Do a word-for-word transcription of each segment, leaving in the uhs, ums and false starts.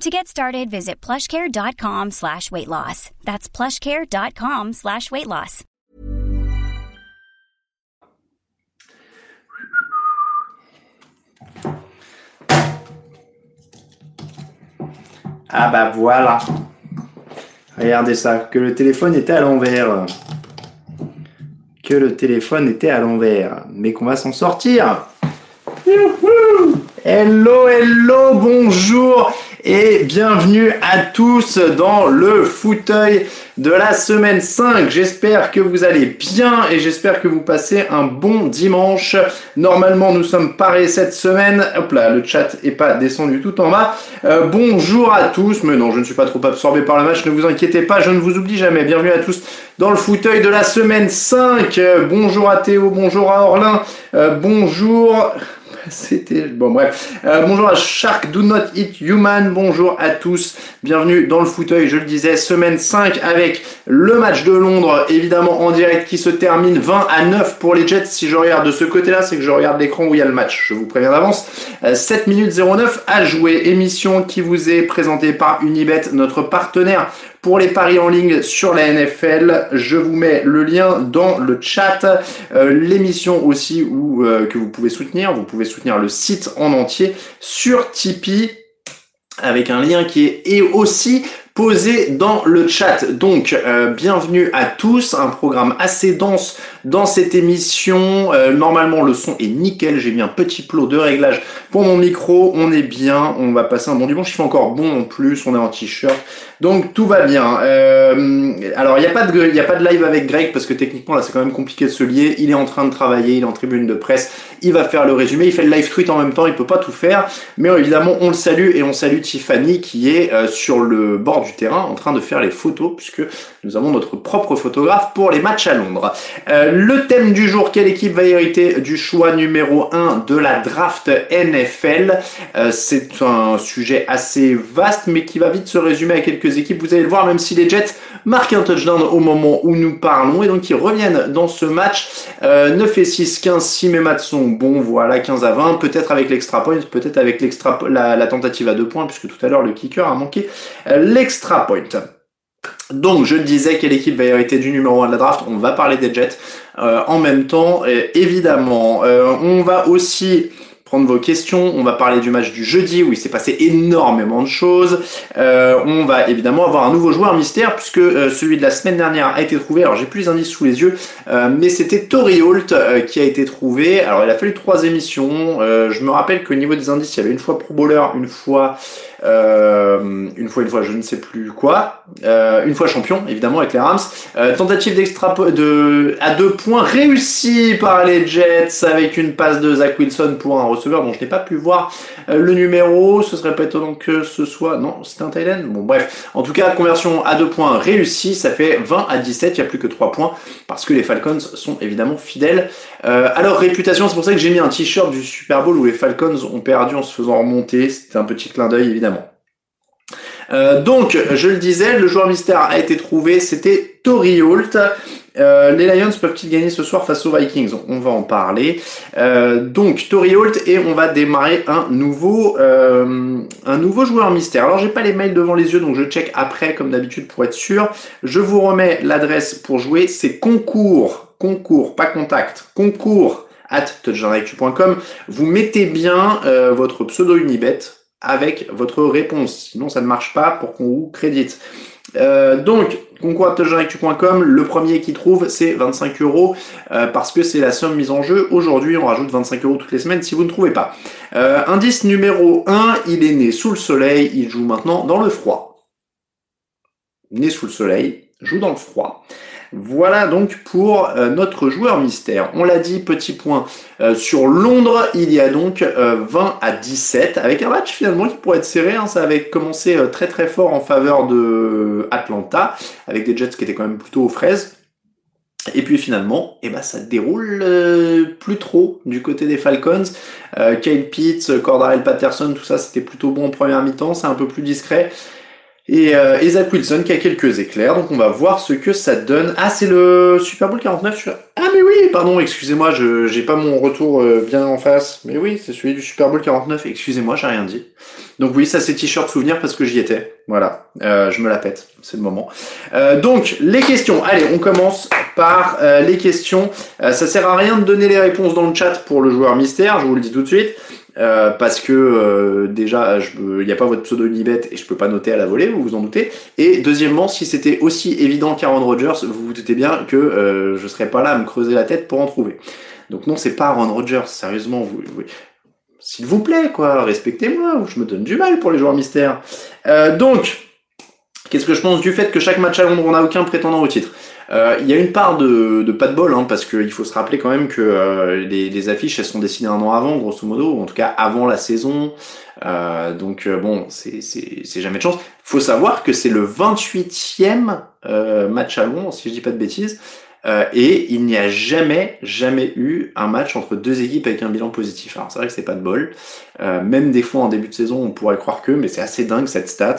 To get started, visit plushcare.com slash weight loss. That's plushcare.com slash weight loss. Ah bah voilà. Regardez ça, que le téléphone était à l'envers. Que le téléphone était à l'envers. Mais qu'on va s'en sortir. Youhou! Hello, hello, bonjour et bienvenue à tous dans le fauteuil de la semaine cinq. J'espère que vous allez bien et j'espère que vous passez un bon dimanche. Normalement, nous sommes parés cette semaine. Hop là, le chat est pas descendu tout en bas. Euh, bonjour à tous. Mais non, je ne suis pas trop absorbé par le match. Ne vous inquiétez pas, je ne vous oublie jamais. Bienvenue à tous dans le fauteuil de la semaine cinq. Euh, bonjour à Théo, bonjour à Orlin, euh, bonjour... C'était... Bon, bref. Euh, bonjour à Shark, Do Not Eat Human. Bonjour à tous. Bienvenue dans le fauteuil, je le disais, semaine cinq avec le match de Londres, évidemment en direct, qui se termine vingt à neuf pour les Jets. Si je regarde de ce côté-là, c'est que je regarde l'écran où il y a le match. Je vous préviens d'avance. Euh, sept minutes zéro neuf à jouer. Émission qui vous est présentée par Unibet, notre partenaire pour les paris en ligne sur la N F L. Je vous mets le lien dans le chat. Euh, l'émission aussi où, euh, que vous pouvez soutenir. Vous pouvez soutenir le site en entier sur Tipeee avec un lien qui est et aussi posé dans le chat. Donc, euh, bienvenue à tous. Un programme assez dense dans cette émission. Euh, normalement, le son est nickel. J'ai mis un petit plot de réglage pour mon micro. On est bien. On va passer un bon dimanche. Il fait encore bon en plus. On est en t-shirt. Donc tout va bien. Euh, alors il n'y a pas de il y a pas de live avec Greg parce que techniquement là c'est quand même compliqué de se lier. Il est en train de travailler, il est en tribune de presse, il va faire le résumé, il fait le live tweet en même temps, il peut pas tout faire. Mais évidemment on le salue et on salue Tiffany qui est euh, sur le bord du terrain en train de faire les photos puisque nous avons notre propre photographe pour les matchs à Londres. Euh, le thème du jour, quelle équipe va hériter du choix numéro un de la draft N F L ? euh, C'est un sujet assez vaste mais qui va vite se résumer à quelques équipes, vous allez le voir, même si les Jets marquent un touchdown au moment où nous parlons et donc ils reviennent dans ce match. euh, neuf et six, quinze, si mes maths sont bons, voilà, quinze à vingt, peut-être avec l'extra point, peut-être avec l'extra la, la tentative à deux points, puisque tout à l'heure le kicker a manqué euh, l'extra point. Donc je disais, quelle équipe va hériter du numéro un de la draft, on va parler des Jets euh, en même temps, euh, évidemment. Euh, on va aussi prendre vos questions, on va parler du match du jeudi où il s'est passé énormément de choses. Euh, on va évidemment avoir un nouveau joueur mystère puisque euh, celui de la semaine dernière a été trouvé. Alors j'ai plus les indices sous les yeux, euh, mais c'était Tori Holt euh, qui a été trouvé. Alors il a fallu trois émissions. Euh, je me rappelle qu'au niveau des indices, il y avait une fois Pro Bowler, une fois... Euh, une fois, une fois, je ne sais plus quoi. Euh, une fois champion, évidemment, avec les Rams. Euh, tentative d'extra de, à deux points réussie par les Jets avec une passe de Zach Wilson pour un receveur dont je n'ai pas pu voir euh, le numéro. Ce serait pas étonnant que ce soit... Non, c'était un tight end. Bon, bref. En tout cas, conversion à deux points réussie. Ça fait vingt à dix-sept. Il n'y a plus que trois points parce que les Falcons sont évidemment fidèles euh, à leur réputation. C'est pour ça que j'ai mis un t-shirt du Super Bowl où les Falcons ont perdu en se faisant remonter. C'était un petit clin d'œil, évidemment. Euh, donc, je le disais, le joueur mystère a été trouvé, c'était Tori Holt. Euh, les Lions peuvent-ils gagner ce soir face aux Vikings ? On va en parler. Euh, donc, Tori Holt, et on va démarrer un nouveau, euh, un nouveau joueur mystère. Alors, j'ai pas les mails devant les yeux, donc je check après, comme d'habitude, pour être sûr. Je vous remets l'adresse pour jouer, c'est concours, concours, pas contact, concours at touchdown actu point com. Vous mettez bien euh, votre pseudo Unibet avec votre réponse, sinon ça ne marche pas pour qu'on vous crédite. Euh, donc, concours à touchdown I Q point com, le premier qui trouve, c'est vingt-cinq euros euh, parce que c'est la somme mise en jeu. Aujourd'hui, on rajoute vingt-cinq euros toutes les semaines si vous ne trouvez pas. Euh, indice numéro un, il est né sous le soleil, il joue maintenant dans le froid. Né sous le soleil, joue dans le froid. Voilà donc pour euh, notre joueur mystère. On l'a dit, petit point euh, sur Londres, il y a donc euh, vingt à dix-sept, avec un match finalement qui pourrait être serré, hein. Ça avait commencé euh, très très fort en faveur de Atlanta, avec des Jets qui étaient quand même plutôt aux fraises. Et puis finalement, eh ben, ça déroule euh, plus trop du côté des Falcons. Euh, Kyle Pitts, Cordarrelle Patterson, tout ça c'était plutôt bon en première mi-temps, c'est un peu plus discret. Et euh, Isaac Wilson qui a quelques éclairs, donc on va voir ce que ça donne. Ah, c'est le Super Bowl quarante-neuf sur... Ah mais oui, pardon, excusez-moi, je j'ai pas mon retour euh, bien en face. Mais oui, c'est celui du Super Bowl quarante-neuf, excusez-moi, j'ai rien dit. Donc oui, ça c'est t-shirt souvenir parce que j'y étais. Voilà, euh, je me la pète, c'est le moment. Euh, donc, les questions. Allez, on commence par euh, les questions. Euh, ça sert à rien de donner les réponses dans le chat pour le joueur mystère, je vous le dis tout de suite. Euh, parce que euh, déjà il n'y a pas votre pseudo Unibet et je peux pas noter à la volée, vous vous en doutez, et deuxièmement, si c'était aussi évident qu'Aaron Rodgers, vous vous doutez bien que euh, je serais pas là à me creuser la tête pour en trouver. Donc non, c'est pas Aaron Rodgers, sérieusement, vous, vous... s'il vous plaît quoi, respectez-moi, je me donne du mal pour les joueurs mystères. Euh, donc qu'est-ce que je pense du fait que chaque match à Londres on n'a aucun prétendant au titre? Il euh, y a une part de, de pas de bol, hein, parce qu'il faut se rappeler quand même que euh, les, les affiches elles sont dessinées un an avant, grosso modo, ou en tout cas avant la saison. Euh, donc euh, bon, c'est, c'est, c'est jamais de chance. Faut savoir que c'est le vingt-huitième euh, match à Londres, si je dis pas de bêtises, euh, et il n'y a jamais, jamais eu un match entre deux équipes avec un bilan positif. Alors c'est vrai que c'est pas de bol. Euh, même des fois en début de saison, on pourrait croire que, mais c'est assez dingue cette stat.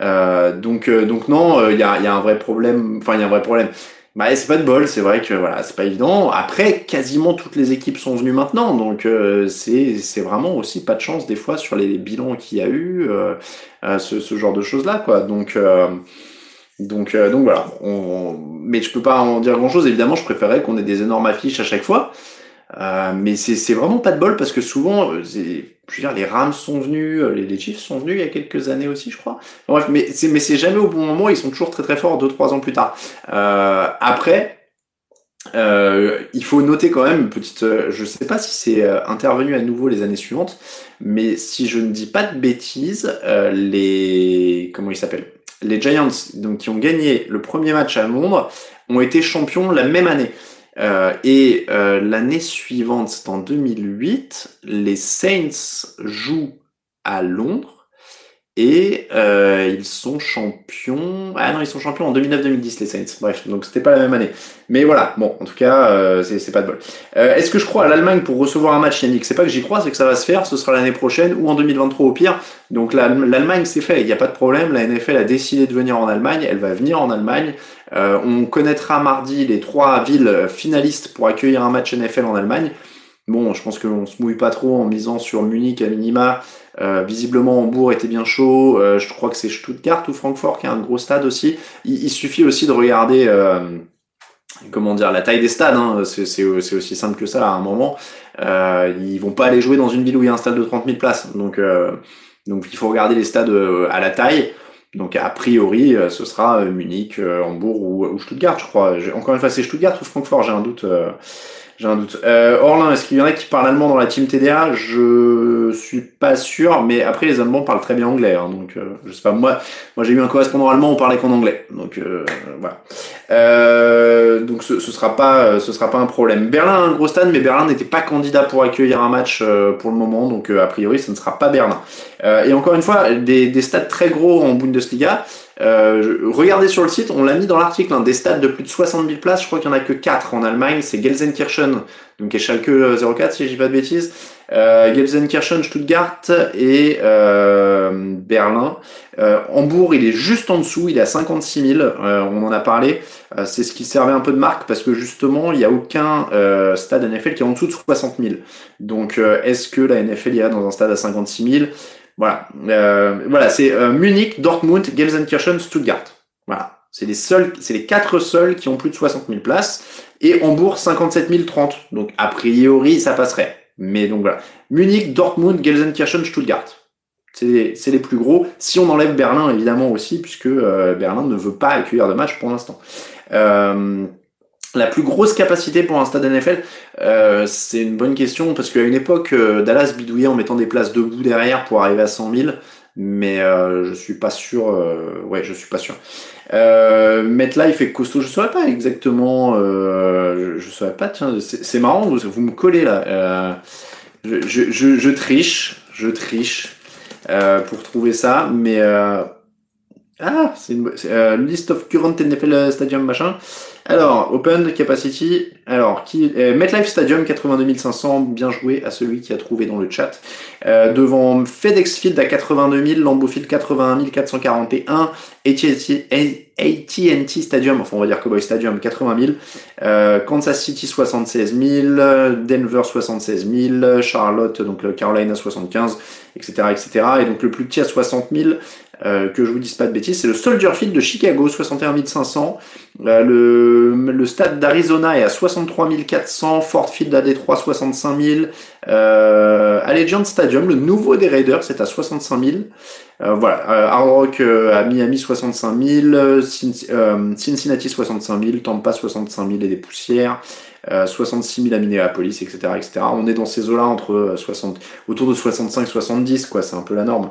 Euh, donc, euh, donc non, il euh, y, a, y a un vrai problème. Enfin, il y a un vrai problème. Bah, c'est pas de bol, c'est vrai que voilà, c'est pas évident. Après, quasiment toutes les équipes sont venues maintenant, donc euh, c'est c'est vraiment aussi pas de chance des fois sur les bilans qu'il y a eu, euh, euh, ce, ce genre de choses là, quoi. Donc euh, donc euh, donc voilà. On, on... Mais je peux pas en dire grand chose. Évidemment, je préférais qu'on ait des énormes affiches à chaque fois. Euh, mais c'est, c'est vraiment pas de bol parce que souvent, c'est, je veux dire, les Rams sont venus, les, les Chiefs sont venus il y a quelques années aussi, je crois. Bref, mais c'est, mais c'est jamais au bon moment. Ils sont toujours très très forts deux trois ans plus tard. Euh, après, euh, il faut noter quand même une petite. Euh, je sais pas si c'est euh, intervenu à nouveau les années suivantes, mais si je ne dis pas de bêtises, euh, les comment ils s'appellent, les Giants, donc qui ont gagné le premier match à Londres, ont été champions la même année. Euh, et euh, l'année suivante, c'est en deux mille huit, les Saints jouent à Londres et euh, ils sont champions... Ah non, ils sont champions en deux mille neuf deux mille dix, les Saints. Bref, donc c'était pas la même année. Mais voilà, bon, en tout cas, euh, c'est, c'est pas de bol. Euh, est-ce que je crois à l'Allemagne pour recevoir un match, Yannick? C'est pas que j'y crois, c'est que ça va se faire, ce sera l'année prochaine ou en deux mille vingt-trois au pire. Donc la, l'Allemagne, c'est fait, il n'y a pas de problème, la N F L a décidé de venir en Allemagne, elle va venir en Allemagne. Euh, on connaîtra mardi les trois villes finalistes pour accueillir un match N F L en Allemagne. Bon, je pense qu'on se mouille pas trop en misant sur Munich à minima. Euh, visiblement, Hambourg était bien chaud. Euh, je crois que c'est Stuttgart ou Francfort qui a un gros stade aussi. Il, il suffit aussi de regarder euh, comment dire, la taille des stades. Hein. C'est, c'est, c'est aussi simple que ça à un moment. Euh, ils vont pas aller jouer dans une ville où il y a un stade de trente mille places. Donc, euh, donc il faut regarder les stades à la taille. Donc a priori, ce sera Munich, Hambourg ou, ou Stuttgart, je crois. J'ai, encore une fois, c'est Stuttgart ou Francfort, j'ai un doute. Euh, j'ai un doute. Euh, Orlin, est-ce qu'il y en a qui parlent allemand dans la team T D A? Je suis pas sûr, mais après les Allemands parlent très bien anglais, hein, donc euh, je sais pas. Moi, moi j'ai eu un correspondant allemand, on parlait qu'en anglais, donc euh, voilà. Euh, donc ce, ce sera pas, ce sera pas un problème. Berlin a un gros stade, mais Berlin n'était pas candidat pour accueillir un match euh, pour le moment, donc euh, a priori, ça ne sera pas Berlin. Euh, et encore une fois, des, des stades très gros en Bundesliga. Euh, regardez sur le site, on l'a mis dans l'article, hein, des stades de plus de soixante mille places, je crois qu'il n'y en a que quatre en Allemagne, c'est Gelsenkirchen, donc et Schalke zéro quatre si je dis pas de bêtises, euh, Gelsenkirchen, Stuttgart et euh, Berlin. Euh, Hambourg, il est juste en dessous, il est à cinquante-six mille, euh, on en a parlé, euh, c'est ce qui servait un peu de marque parce que justement, il n'y a aucun euh, stade N F L qui est en dessous de soixante mille. Donc euh, est-ce que la N F L ira dans un stade à cinquante-six mille? Voilà, euh, voilà, c'est euh, Munich, Dortmund, Gelsenkirchen, Stuttgart. Voilà, c'est les seuls, c'est les quatre seuls qui ont plus de soixante mille places. Et Hambourg, cinquante-sept mille trente. Donc a priori, ça passerait. Mais donc voilà, Munich, Dortmund, Gelsenkirchen, Stuttgart. C'est, c'est les plus gros. Si on enlève Berlin, évidemment aussi, puisque euh, Berlin ne veut pas accueillir de match pour l'instant. Euh, la plus grosse capacité pour un stade N F L, euh, c'est une bonne question, parce qu'à une époque, euh, Dallas bidouillait en mettant des places debout derrière pour arriver à cent mille. Mais euh, je suis pas sûr. Euh, ouais, je suis pas sûr. Euh, MetLife et Costo, je saurais pas exactement. Euh, je, je saurais pas. Tiens, c'est, c'est marrant. Vous, vous me collez là. Euh, je, je, je, je triche, je triche euh, pour trouver ça. Mais euh, ah, c'est une c'est, euh, list of current N F L stadium machin. Alors, Open Capacity. Alors, qui euh, MetLife Stadium, quatre-vingt-deux mille cinq cents. Bien joué à celui qui a trouvé dans le chat. Euh, devant FedEx Field à quatre-vingt-deux mille, Lambeau Field quatre-vingt-un mille quatre cent quarante et un, A T and T Stadium, enfin on va dire Cowboy Stadium, quatre-vingt mille, euh, Kansas City soixante-seize mille, Denver soixante-seize mille, Charlotte, donc Carolina soixante-quinze, et cetera, et cetera. Et donc le plus petit à soixante mille, euh, que je vous dise pas de bêtises, c'est le Soldier Field de Chicago, soixante et un mille cinq cents, euh, le, le stade d'Arizona est à soixante-trois mille quatre cents, Ford Field à Détroit soixante-cinq mille, euh, Allegiant Stadium, le nouveau des Raiders, c'est à soixante-cinq mille. Euh, voilà, euh, Hard Rock euh, à Miami soixante-cinq mille, Cincinnati soixante-cinq mille, Tampa soixante-cinq mille et des poussières, euh, soixante-six mille à Minneapolis, et cetera, et cetera. On est dans ces eaux-là entre soixante, autour de soixante-cinq soixante-dix, quoi. C'est un peu la norme.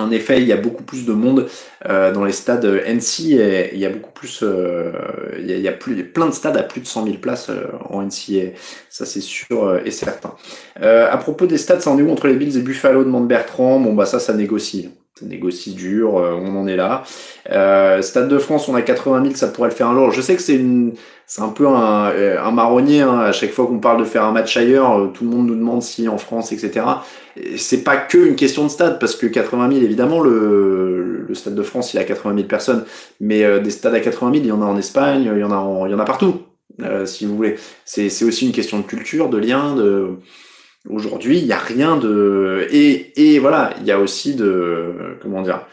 En effet, il y a beaucoup plus de monde euh, dans les stades N C et il y a beaucoup plus, euh, il y a, il y a plus, plein de stades à plus de cent mille places euh, en N C A A, ça c'est sûr et certain. Euh, à propos des stades, ça en est où entre les Bills et Buffalo, demande Bertrand. Bon bah ça, ça négocie, ça négocie dur, euh, on en est là. Euh, Stade de France, on a quatre-vingt mille, ça pourrait le faire un jour. Je sais que c'est une, c'est un peu un, un marronnier. Hein. À chaque fois qu'on parle de faire un match ailleurs, tout le monde nous demande si en France, et cetera. C'est pas que une question de stade, parce que quatre-vingt mille, évidemment, le, le stade de France, il a quatre-vingt mille personnes, mais euh, des stades à quatre-vingt mille, il y en a en Espagne, il y en a, en, il y en a partout, euh, si vous voulez. C'est, c'est aussi une question de culture, de lien. De... Aujourd'hui, il y a rien de et, et voilà, il y a aussi de comment dire.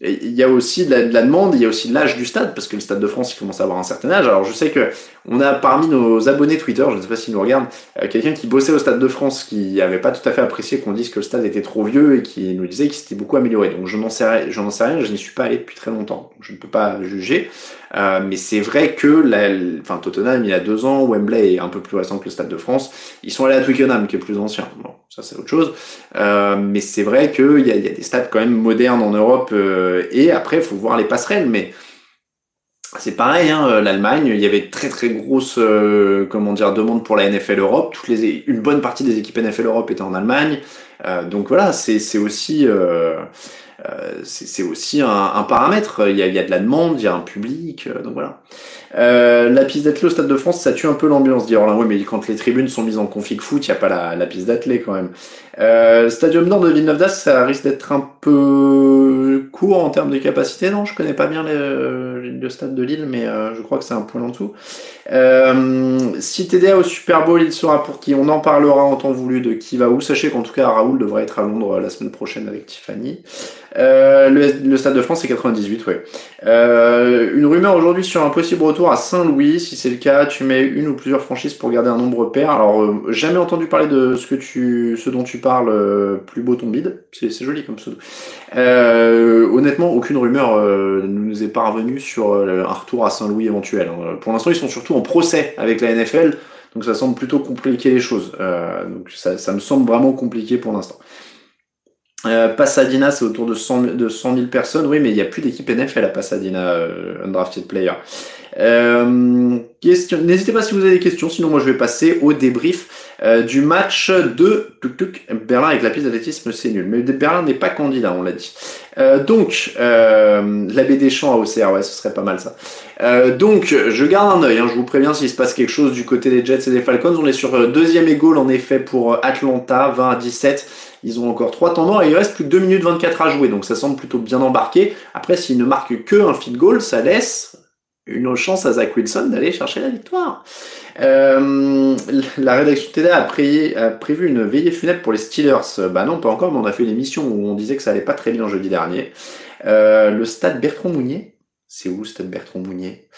Et il y a aussi de la, de la demande, il y a aussi de l'âge du stade, parce que le Stade de France, il commence à avoir un certain âge. Alors je sais que on a parmi nos abonnés Twitter, je ne sais pas s'ils nous regardent, euh, quelqu'un qui bossait au Stade de France, qui n'avait pas tout à fait apprécié qu'on dise que le stade était trop vieux et qui nous disait qu'il s'était beaucoup amélioré. Donc je n'en sais, je n'en sais rien, je n'y suis pas allé depuis très longtemps, je ne peux pas juger. Euh, mais c'est vrai que la, enfin Tottenham il a deux ans, Wembley est un peu plus récent que le Stade de France. Ils sont allés à Twickenham qui est plus ancien. Bon, ça c'est autre chose. Euh, mais c'est vrai qu'il y a, il y a des stades quand même modernes en Europe. Euh, et après, faut voir les passerelles. Mais c'est pareil, hein, l'Allemagne, il y avait très très grosse, euh, comment dire, demande pour la N F L Europe. Toutes les, une bonne partie des équipes N F L Europe étaient en Allemagne. Euh, donc voilà, c'est, c'est aussi. Euh, Euh, c'est, c'est aussi un, un paramètre. Il y, a, il y a de la demande, il y a un public, euh, donc voilà. Euh, la piste d'athlée au Stade de France, ça tue un peu l'ambiance, dit Orlin. Oui, mais quand les tribunes sont mises en config foot, il n'y a pas la, la piste d'athlée quand même. Euh, Stadium Nord de Villeneuve d'Ascq, ça risque d'être un peu court en termes de capacité, non? Je connais pas bien les, euh, le stade de Lille, mais euh, je crois que c'est un point en dessous. Euh, si T D A au Super Bowl, il sera pour qui? On en parlera en temps voulu de qui va où. Sachez qu'en tout cas, Raoul devrait être à Londres la semaine prochaine avec Tiffany. Euh, le, le Stade de France c'est quatre-vingt-dix-huit, ouais. Euh, une rumeur aujourd'hui sur un possible retour à Saint-Louis. Si c'est le cas, tu mets une ou plusieurs franchises pour garder un nombre pair. Alors euh, jamais entendu parler de ce que tu, ce dont tu parles. Euh, plus beau ton bide, c'est, c'est joli comme pseudo. Euh, honnêtement, aucune rumeur euh, ne nous est parvenue sur euh, un retour à Saint-Louis éventuel. Hein. Pour l'instant, ils sont surtout en procès avec la N F L, donc ça semble plutôt compliquer les choses. Euh, donc ça, ça me semble vraiment compliqué pour l'instant. Euh, Pasadena, c'est autour de cent mille personnes. Oui, mais il n'y a plus d'équipe N F L à Pasadena, euh, Undrafted Player. Euh, question, n'hésitez pas si vous avez des questions, sinon moi je vais passer au débrief euh, du match de tuk, tuk, Berlin avec la piste d'athlétisme, c'est nul. Mais Berlin n'est pas candidat, on l'a dit. Euh, donc, euh, l'abbé Deschamps à O C R, ouais, ce serait pas mal ça. Euh, donc, je garde un œil, hein, je vous préviens s'il se passe quelque chose du côté des Jets et des Falcons. On est sur euh, deuxième et goal en effet pour Atlanta, vingt à dix-sept. Ils ont encore trois temps morts et il reste plus que deux minutes vingt-quatre à jouer, donc ça semble plutôt bien embarqué. Après, s'ils ne marquent que un field goal, ça laisse une chance à Zach Wilson d'aller chercher la victoire. Euh, la rédaction T D A a, pré- a prévu une veillée funèbre pour les Steelers. Bah non, pas encore, mais on a fait une émission où on disait que ça allait pas très bien jeudi dernier. Euh, le stade Bertrand Mounier. C'est où, stade Bertrand Mounier?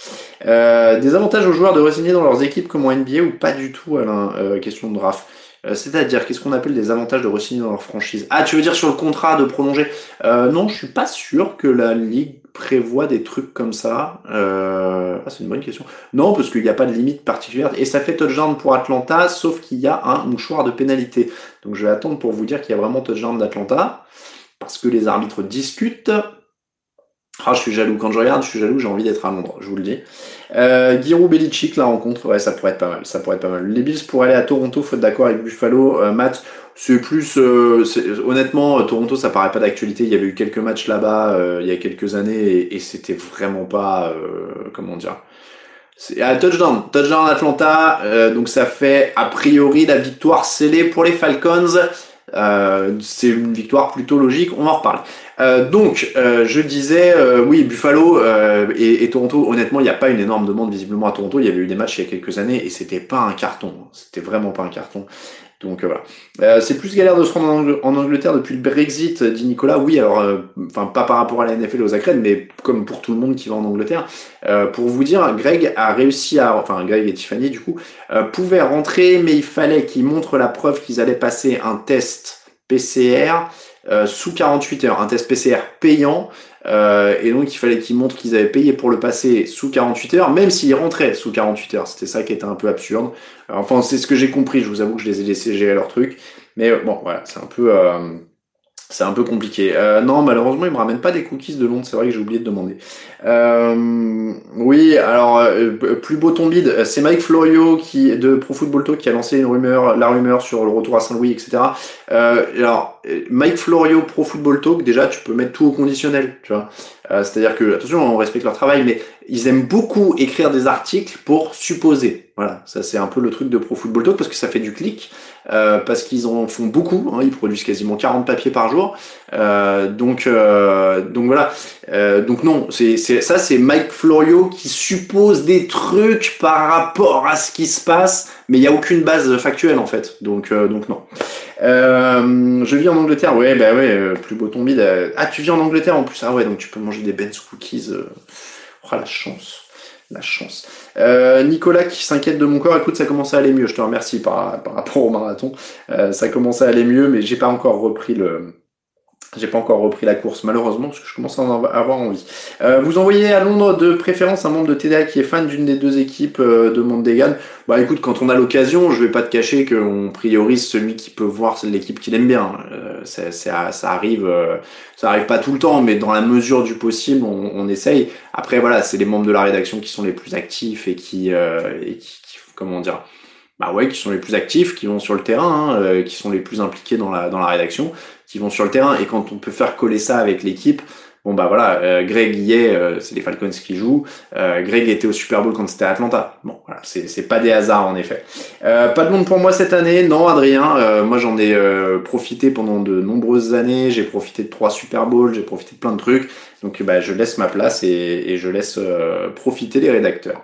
Euh, des avantages aux joueurs de re-signer dans leurs équipes comme en N B A ou pas du tout, Alain? Euh, question de draft. Euh, c'est-à-dire, qu'est-ce qu'on appelle des avantages de re-signer dans leur franchise? Ah, tu veux dire sur le contrat de prolonger? euh, Non, je suis pas sûr que la Ligue prévoit des trucs comme ça. Euh... Ah, c'est une bonne question. Non, parce qu'il n'y a pas de limite particulière. Et ça fait touchdown pour Atlanta, sauf qu'il y a un mouchoir de pénalité. Donc je vais attendre pour vous dire qu'il y a vraiment touchdown d'Atlanta, parce que les arbitres discutent. Ah, je suis jaloux. Quand je regarde, je suis jaloux, j'ai envie d'être à Londres, je vous le dis. Euh, Giroud, Belichick, la rencontre, ouais, ça pourrait être pas mal, ça pourrait être pas mal. Les Bills pourraient aller à Toronto, faute d'accord avec Buffalo, euh, Matt, c'est plus, euh, c'est, honnêtement, Toronto, ça paraît pas d'actualité, il y avait eu quelques matchs là-bas, euh, il y a quelques années, et, et c'était vraiment pas, euh, comment dire, c'est, ah, touchdown, touchdown Atlanta, euh, donc ça fait, a priori, la victoire scellée pour les Falcons. Euh, c'est une victoire plutôt logique, on en reparle. Euh, donc euh, je disais euh, oui, Buffalo euh, et, et Toronto, honnêtement il n'y a pas une énorme demande visiblement à Toronto, il y avait eu des matchs il y a quelques années et c'était pas un carton, c'était vraiment pas un carton. Donc euh, voilà. Euh, c'est plus galère de se rendre en Angleterre depuis le Brexit, dit Nicolas. Oui, alors, enfin euh, pas par rapport à la N F L et aux Akren, mais comme pour tout le monde qui va en Angleterre. Euh, pour vous dire, Greg a réussi à, enfin Greg et Tiffany du coup, euh, pouvaient rentrer, mais il fallait qu'ils montrent la preuve qu'ils allaient passer un test P C R euh, sous quarante-huit heures, un test P C R payant. Euh, et donc il fallait qu'ils montrent qu'ils avaient payé pour le passer sous quarante-huit heures, même s'ils rentraient sous quarante-huit heures, c'était ça qui était un peu absurde. Alors, enfin c'est ce que j'ai compris, je vous avoue que je les ai laissés gérer leur truc, mais bon voilà, c'est un peu euh, c'est un peu compliqué. Euh, non, malheureusement ils me ramènent pas des cookies de Londres, c'est vrai que j'ai oublié de demander. Euh, oui, alors euh, plus beau ton bide, c'est Mike Florio qui de Pro Football Talk qui a lancé une rumeur, la rumeur sur le retour à Saint-Louis, et cetera. Euh, alors Mike Florio, Pro Football Talk, déjà tu peux mettre tout au conditionnel, tu vois. Euh, c'est-à-dire que, attention, on respecte leur travail, mais ils aiment beaucoup écrire des articles pour supposer. Voilà, ça c'est un peu le truc de Pro Football Talk, parce que ça fait du clic, euh, parce qu'ils en font beaucoup, hein, ils produisent quasiment quarante papiers par jour. Euh, donc, euh, donc voilà. Euh, donc non, c'est, c'est, ça c'est Mike Florio qui suppose des trucs par rapport à ce qui se passe, mais il n'y a aucune base factuelle en fait. Donc, euh, donc non. Euh, je vis en Angleterre, ouais, bah ouais, euh, plus beau ton bide. Euh... Ah, tu vis en Angleterre en plus, ah ouais, donc tu peux manger des Ben's Cookies. Euh... Oh, la chance, la chance. Euh, Nicolas qui s'inquiète de mon corps, écoute, ça commence à aller mieux, je te remercie par, par rapport au marathon. Euh, ça commence à aller mieux, mais j'ai pas encore repris le... J'ai pas encore repris la course, malheureusement, parce que je commence à en avoir envie. Euh, vous envoyez à Londres de préférence un membre de T D A qui est fan d'une des deux équipes euh, de Mondegan. Bah écoute, quand on a l'occasion, je vais pas te cacher qu'on priorise celui qui peut voir l'équipe qu'il aime bien. Euh, c'est, c'est, ça arrive, euh, ça arrive pas tout le temps, mais dans la mesure du possible, on, on essaye. Après voilà, c'est les membres de la rédaction qui sont les plus actifs et qui, euh, et qui, qui comment dire. Bah ouais, qui sont les plus actifs, qui vont sur le terrain, hein, euh, qui sont les plus impliqués dans la dans la rédaction, qui vont sur le terrain. Et quand on peut faire coller ça avec l'équipe, bon bah voilà, euh, Greg y est, euh, c'est les Falcons qui jouent. Euh, Greg était au Super Bowl quand c'était à Atlanta. Bon voilà, c'est c'est pas des hasards en effet. Euh, pas de monde pour moi cette année, non Adrien. Euh, moi j'en ai euh, profité pendant de nombreuses années. J'ai profité de trois Super Bowls, j'ai profité de plein de trucs. Donc bah je laisse ma place et, et je laisse euh, profiter les rédacteurs.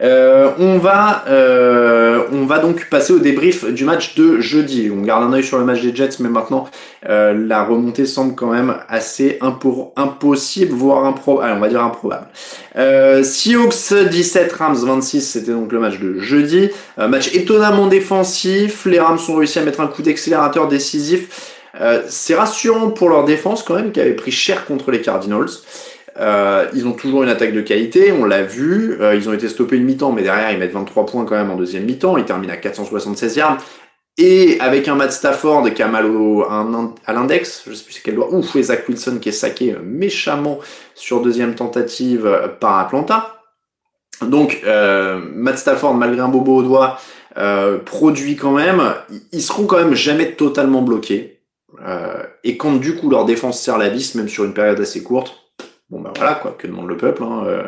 Euh, on va, euh, on va donc passer au débrief du match de jeudi. On garde un œil sur le match des Jets, mais maintenant euh, la remontée semble quand même assez impo- impossible, voire improbable. On va dire improbable. Euh, Seahawks dix-sept, Rams vingt-six. C'était donc le match de jeudi. Euh, match étonnamment défensif. Les Rams ont réussi à mettre un coup d'accélérateur décisif. Euh, c'est rassurant pour leur défense quand même, qui avait pris cher contre les Cardinals. Euh, ils ont toujours une attaque de qualité, on l'a vu, euh, ils ont été stoppés une mi-temps, mais derrière ils mettent vingt-trois points quand même en deuxième mi-temps, ils terminent à quatre cent soixante-seize yards, et avec un Matt Stafford qui a mal au, un, à l'index, je sais plus c'est quel doigt, ouf, et Zach Wilson qui est saqué méchamment sur deuxième tentative par Atlanta. Donc euh, Matt Stafford, malgré un bobo au doigt, euh, produit quand même, ils seront quand même jamais totalement bloqués, euh, et quand du coup leur défense serre la vis, même sur une période assez courte, bon bah voilà quoi, que demande le peuple, hein, euh,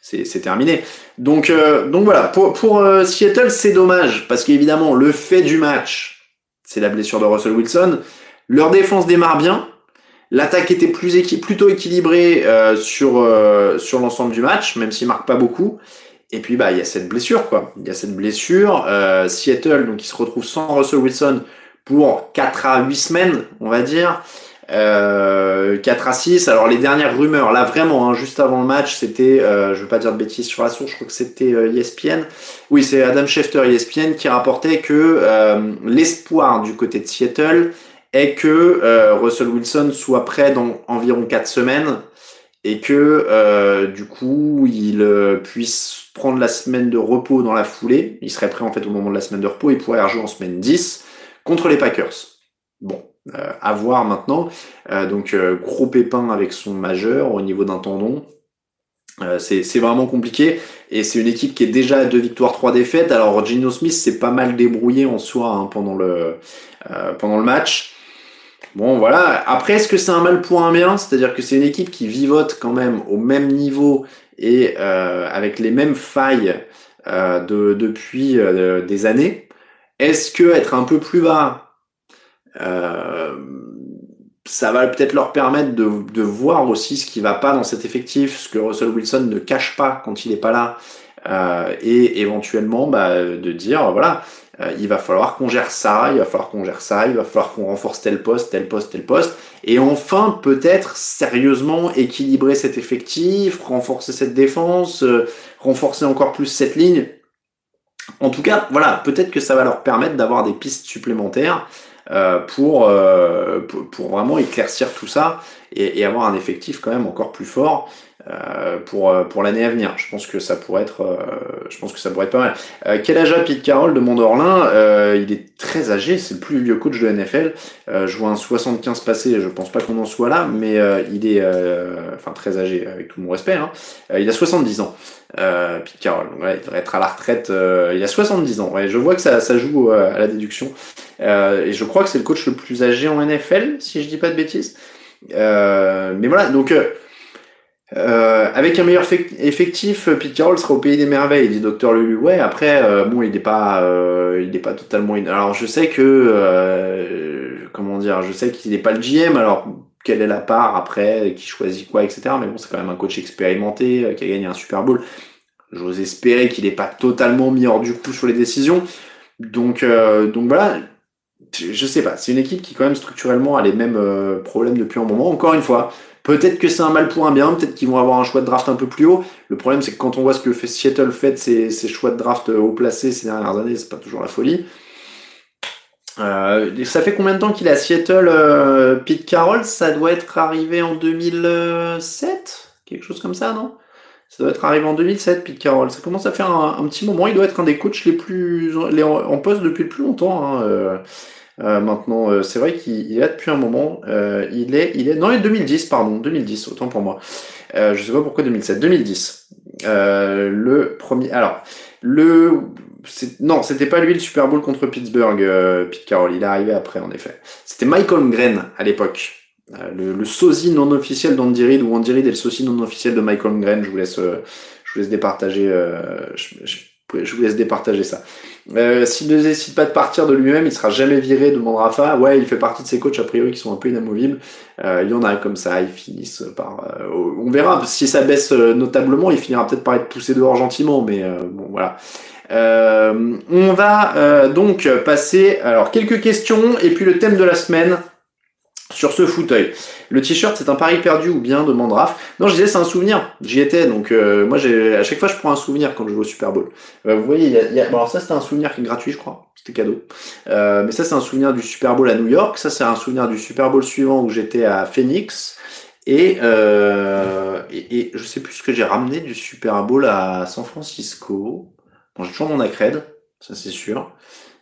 c'est, c'est terminé. Donc euh, donc voilà, pour, pour euh, Seattle c'est dommage, parce qu'évidemment le fait du match, c'est la blessure de Russell Wilson, leur défense démarre bien, l'attaque était plus équi- plutôt équilibrée euh, sur euh, sur l'ensemble du match, même s'ils marquent pas beaucoup, et puis bah il y a cette blessure quoi, il y a cette blessure, euh, Seattle donc il se retrouve sans Russell Wilson pour quatre à huit semaines, on va dire. Euh, quatre à six. Alors les dernières rumeurs, là vraiment, hein, juste avant le match, c'était, euh, je veux pas dire de bêtises sur la source, je crois que c'était euh, E S P N. Oui, c'est Adam Schefter, E S P N, qui rapportait que euh, l'espoir du côté de Seattle est que euh, Russell Wilson soit prêt dans environ quatre semaines et que euh, du coup il euh, puisse prendre la semaine de repos dans la foulée. Il serait prêt en fait au moment de la semaine de repos, il pourrait rejouer en semaine dix contre les Packers. Bon. Euh, à voir maintenant, euh, donc euh, gros pépin avec son majeur au niveau d'un tendon, euh, c'est, c'est vraiment compliqué, et c'est une équipe qui est déjà à deux victoires, trois défaites. Alors Gino Smith s'est pas mal débrouillé en soi, hein, pendant le euh, pendant le match. Bon voilà, après est-ce que c'est un mal pour un bien, c'est-à-dire que c'est une équipe qui vivote quand même au même niveau et euh, avec les mêmes failles euh, de, depuis euh, des années. Est-ce que être un peu plus bas, Euh, ça va peut-être leur permettre de, de voir aussi ce qui va pas dans cet effectif, ce que Russell Wilson ne cache pas quand il est pas là, euh, et éventuellement bah, de dire voilà, euh, il va falloir qu'on gère ça, il va falloir qu'on gère ça, il va falloir qu'on renforce tel poste, tel poste, tel poste, et enfin peut-être sérieusement équilibrer cet effectif, renforcer cette défense, euh, renforcer encore plus cette ligne. En tout cas, voilà, peut-être que ça va leur permettre d'avoir des pistes supplémentaires. Euh, pour, euh, pour pour vraiment éclaircir tout ça et, et avoir un effectif quand même encore plus fort euh, pour pour l'année à venir. Je pense que ça pourrait être euh, je pense que ça pourrait être pas mal. Euh, quel âge a Pete Carroll, demande Orlin. Euh, il est très âgé, c'est le plus vieux coach de N F L. Euh, je vois un soixante-quinze passé, je pense pas qu'on en soit là, mais euh, il est euh, enfin très âgé, avec tout mon respect, hein. Euh, il a soixante-dix ans. Euh, Pete Carroll, ouais, il devrait être à la retraite. Euh, il a soixante-dix ans. Ouais, je vois que ça, ça joue euh, à la déduction. Euh, et je crois que c'est le coach le plus âgé en N F L, si je dis pas de bêtises. Euh, mais voilà, donc euh, euh, avec un meilleur fe- effectif, Pete Carroll sera au pays des merveilles, dit Docteur Lulu. Ouais, après, euh, bon, il n'est pas, euh, il n'est pas totalement. In... Alors, je sais que, euh, comment dire, je sais qu'il n'est pas le G M. Alors, quelle est la part après, qui choisit quoi, et cetera. Mais bon, c'est quand même un coach expérimenté qui a gagné un Super Bowl. J'ose espérer qu'il n'est pas totalement mis hors du coup sur les décisions. Donc, euh, donc voilà, je sais pas. C'est une équipe qui quand même structurellement a les mêmes euh, problèmes depuis un moment. Encore une fois, peut-être que c'est un mal pour un bien. Peut-être qu'ils vont avoir un choix de draft un peu plus haut. Le problème, c'est que quand on voit ce que fait Seattle fait, ses, ses choix de draft haut placés ces dernières années, c'est pas toujours la folie. Euh, ça fait combien de temps qu'il est à Seattle, euh, Pete Carroll? Ça doit être arrivé en deux mille sept, quelque chose comme ça, non? Ça doit être arrivé en deux mille sept, Pete Carroll. Ça commence à faire un, un petit moment. Il doit être un des coachs les plus les, en poste depuis le plus longtemps, hein, euh, euh, maintenant. Euh, c'est vrai qu'il il est là depuis un moment. Euh, il est, il est, non, il est deux mille dix, pardon, deux mille dix, autant pour moi. Euh, je sais pas pourquoi deux mille sept, deux mille dix. Euh, le premier, alors le. C'est, non, c'était pas lui le Super Bowl contre Pittsburgh, euh, Pete Carroll. Il est arrivé après, en effet. C'était Mike Holmgren à l'époque. Euh, le, le sosie non officiel d'Andy Reid, ou Andy Reid et le sosie non officiel de Mike Holmgren. Je vous laisse, euh, je vous laisse départager, euh, je, je, je vous laisse départager ça. Euh, s'il ne décide pas de partir de lui-même, il sera jamais viré, demande Rafa. Ouais, il fait partie de ces coachs, a priori, qui sont un peu inamovibles. Euh, il y en a comme ça, ils finissent par, euh, on verra. Si ça baisse euh, notablement, il finira peut-être par être poussé dehors gentiment, mais euh, bon, voilà. Euh, on va euh, donc passer alors quelques questions et puis le thème de la semaine sur ce fauteuil. Le t-shirt, c'est un pari perdu ou bien, demande Raph. Non, je disais c'est un souvenir. J'y étais, donc euh, moi j'ai, à chaque fois je prends un souvenir quand je vais au Super Bowl. Euh, vous voyez, il y a, il y a... Bon, alors ça c'était un souvenir qui est gratuit, je crois. C'était cadeau. Euh, mais ça c'est un souvenir du Super Bowl à New York. Ça c'est un souvenir du Super Bowl suivant où j'étais à Phoenix. Et, euh, et, et je sais plus ce que j'ai ramené du Super Bowl à San Francisco. Bon, j'ai toujours mon accred, ça c'est sûr.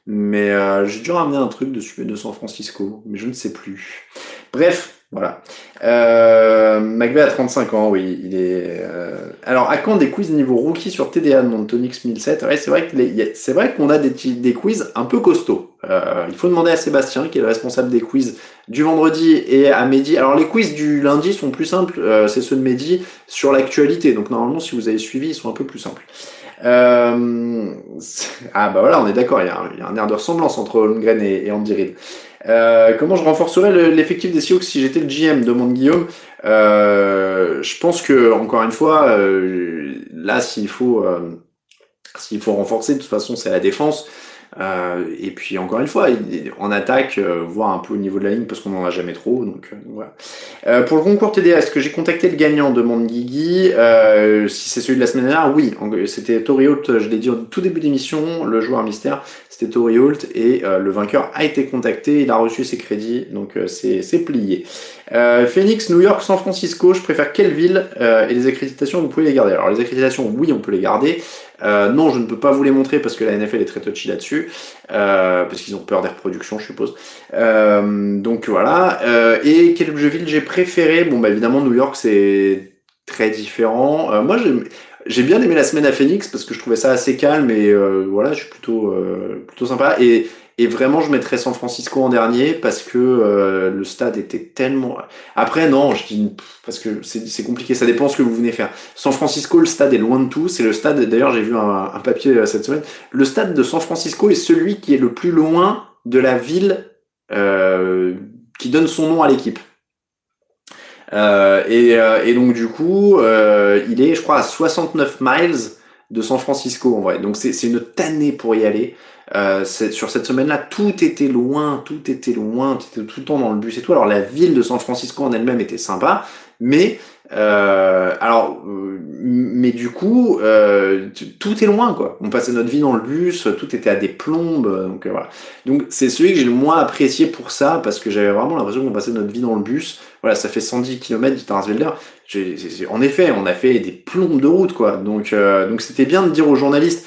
Mais euh, j'ai dû ramener un truc de, de San Francisco, mais je ne sais plus. Bref, voilà. Euh, McVeigh a trente-cinq ans, oui. Il est. Euh... Alors, à quand des quiz niveau rookie sur T D A, demande Tonix mille sept. Ouais, c'est vrai que les... c'est vrai qu'on a des, des quiz un peu costauds. Euh, il faut demander à Sébastien, qui est le responsable des quiz du vendredi, et à Mehdi. Alors, les quiz du lundi sont plus simples. Euh, c'est ceux de Mehdi sur l'actualité. Donc, normalement, si vous avez suivi, ils sont un peu plus simples. Euh, ah bah voilà, on est d'accord, il y a un, il y a un air de ressemblance entre Holmgren et, et Andy Reid. Euh, comment je renforcerais le, l'effectif des Seahawks si j'étais le G M, demande Guillaume. Euh, je pense que, encore une fois, euh, là s'il faut, euh, s'il faut renforcer, de toute façon c'est la défense. Euh, et puis encore une fois, en attaque, euh, voir un peu au niveau de la ligne parce qu'on n'en a jamais trop. Donc euh, voilà. Euh, pour le concours T D A, est-ce que j'ai contacté le gagnant, demande Guigui. Euh, si c'est celui de la semaine dernière, oui. C'était Tori Holt, je l'ai dit au tout début d'émission, le joueur mystère, c'était Tori Holt et euh, le vainqueur a été contacté, il a reçu ses crédits, donc euh, c'est, c'est plié. Euh, Phoenix, New York, San Francisco, je préfère quelle ville euh, et les accréditations, vous pouvez les garder. Alors les accréditations, oui, on peut les garder. Euh, non, je ne peux pas vous les montrer parce que la N F L est très touchy là-dessus, euh, parce qu'ils ont peur des reproductions, je suppose. Euh, donc voilà. Euh, et quel jeu ville j'ai préféré? Bon, bah évidemment, New York, c'est très différent. Euh, moi, j'ai, j'ai bien aimé la semaine à Phoenix parce que je trouvais ça assez calme et euh, voilà, je suis plutôt euh, plutôt sympa. Et Et vraiment, je mettrais San Francisco en dernier parce que euh, le stade était tellement... Après, non, je dis... Parce que c'est, c'est compliqué, ça dépend ce que vous venez faire. San Francisco, le stade est loin de tout. C'est le stade... D'ailleurs, j'ai vu un, un papier cette semaine. Le stade de San Francisco est celui qui est le plus loin de la ville euh, qui donne son nom à l'équipe. Euh, et, euh, et donc, du coup, euh, il est, je crois, à soixante-neuf miles de San Francisco, en vrai. Donc, c'est, c'est une tannée pour y aller. Euh, c'est, sur cette semaine-là, tout était loin, tout était loin, tout était tout le temps dans le bus et tout. Alors la ville de San Francisco en elle-même était sympa, mais euh, alors, euh, mais du coup, euh, tout est loin quoi. On passait notre vie dans le bus, tout était à des plombes, donc euh, voilà. Donc c'est celui que j'ai le moins apprécié pour ça, parce que j'avais vraiment l'impression qu'on passait notre vie dans le bus. Voilà, ça fait cent dix kilomètres du Tarnswilder. En effet, on a fait des plombes de route quoi. Donc euh, donc c'était bien de dire aux journalistes.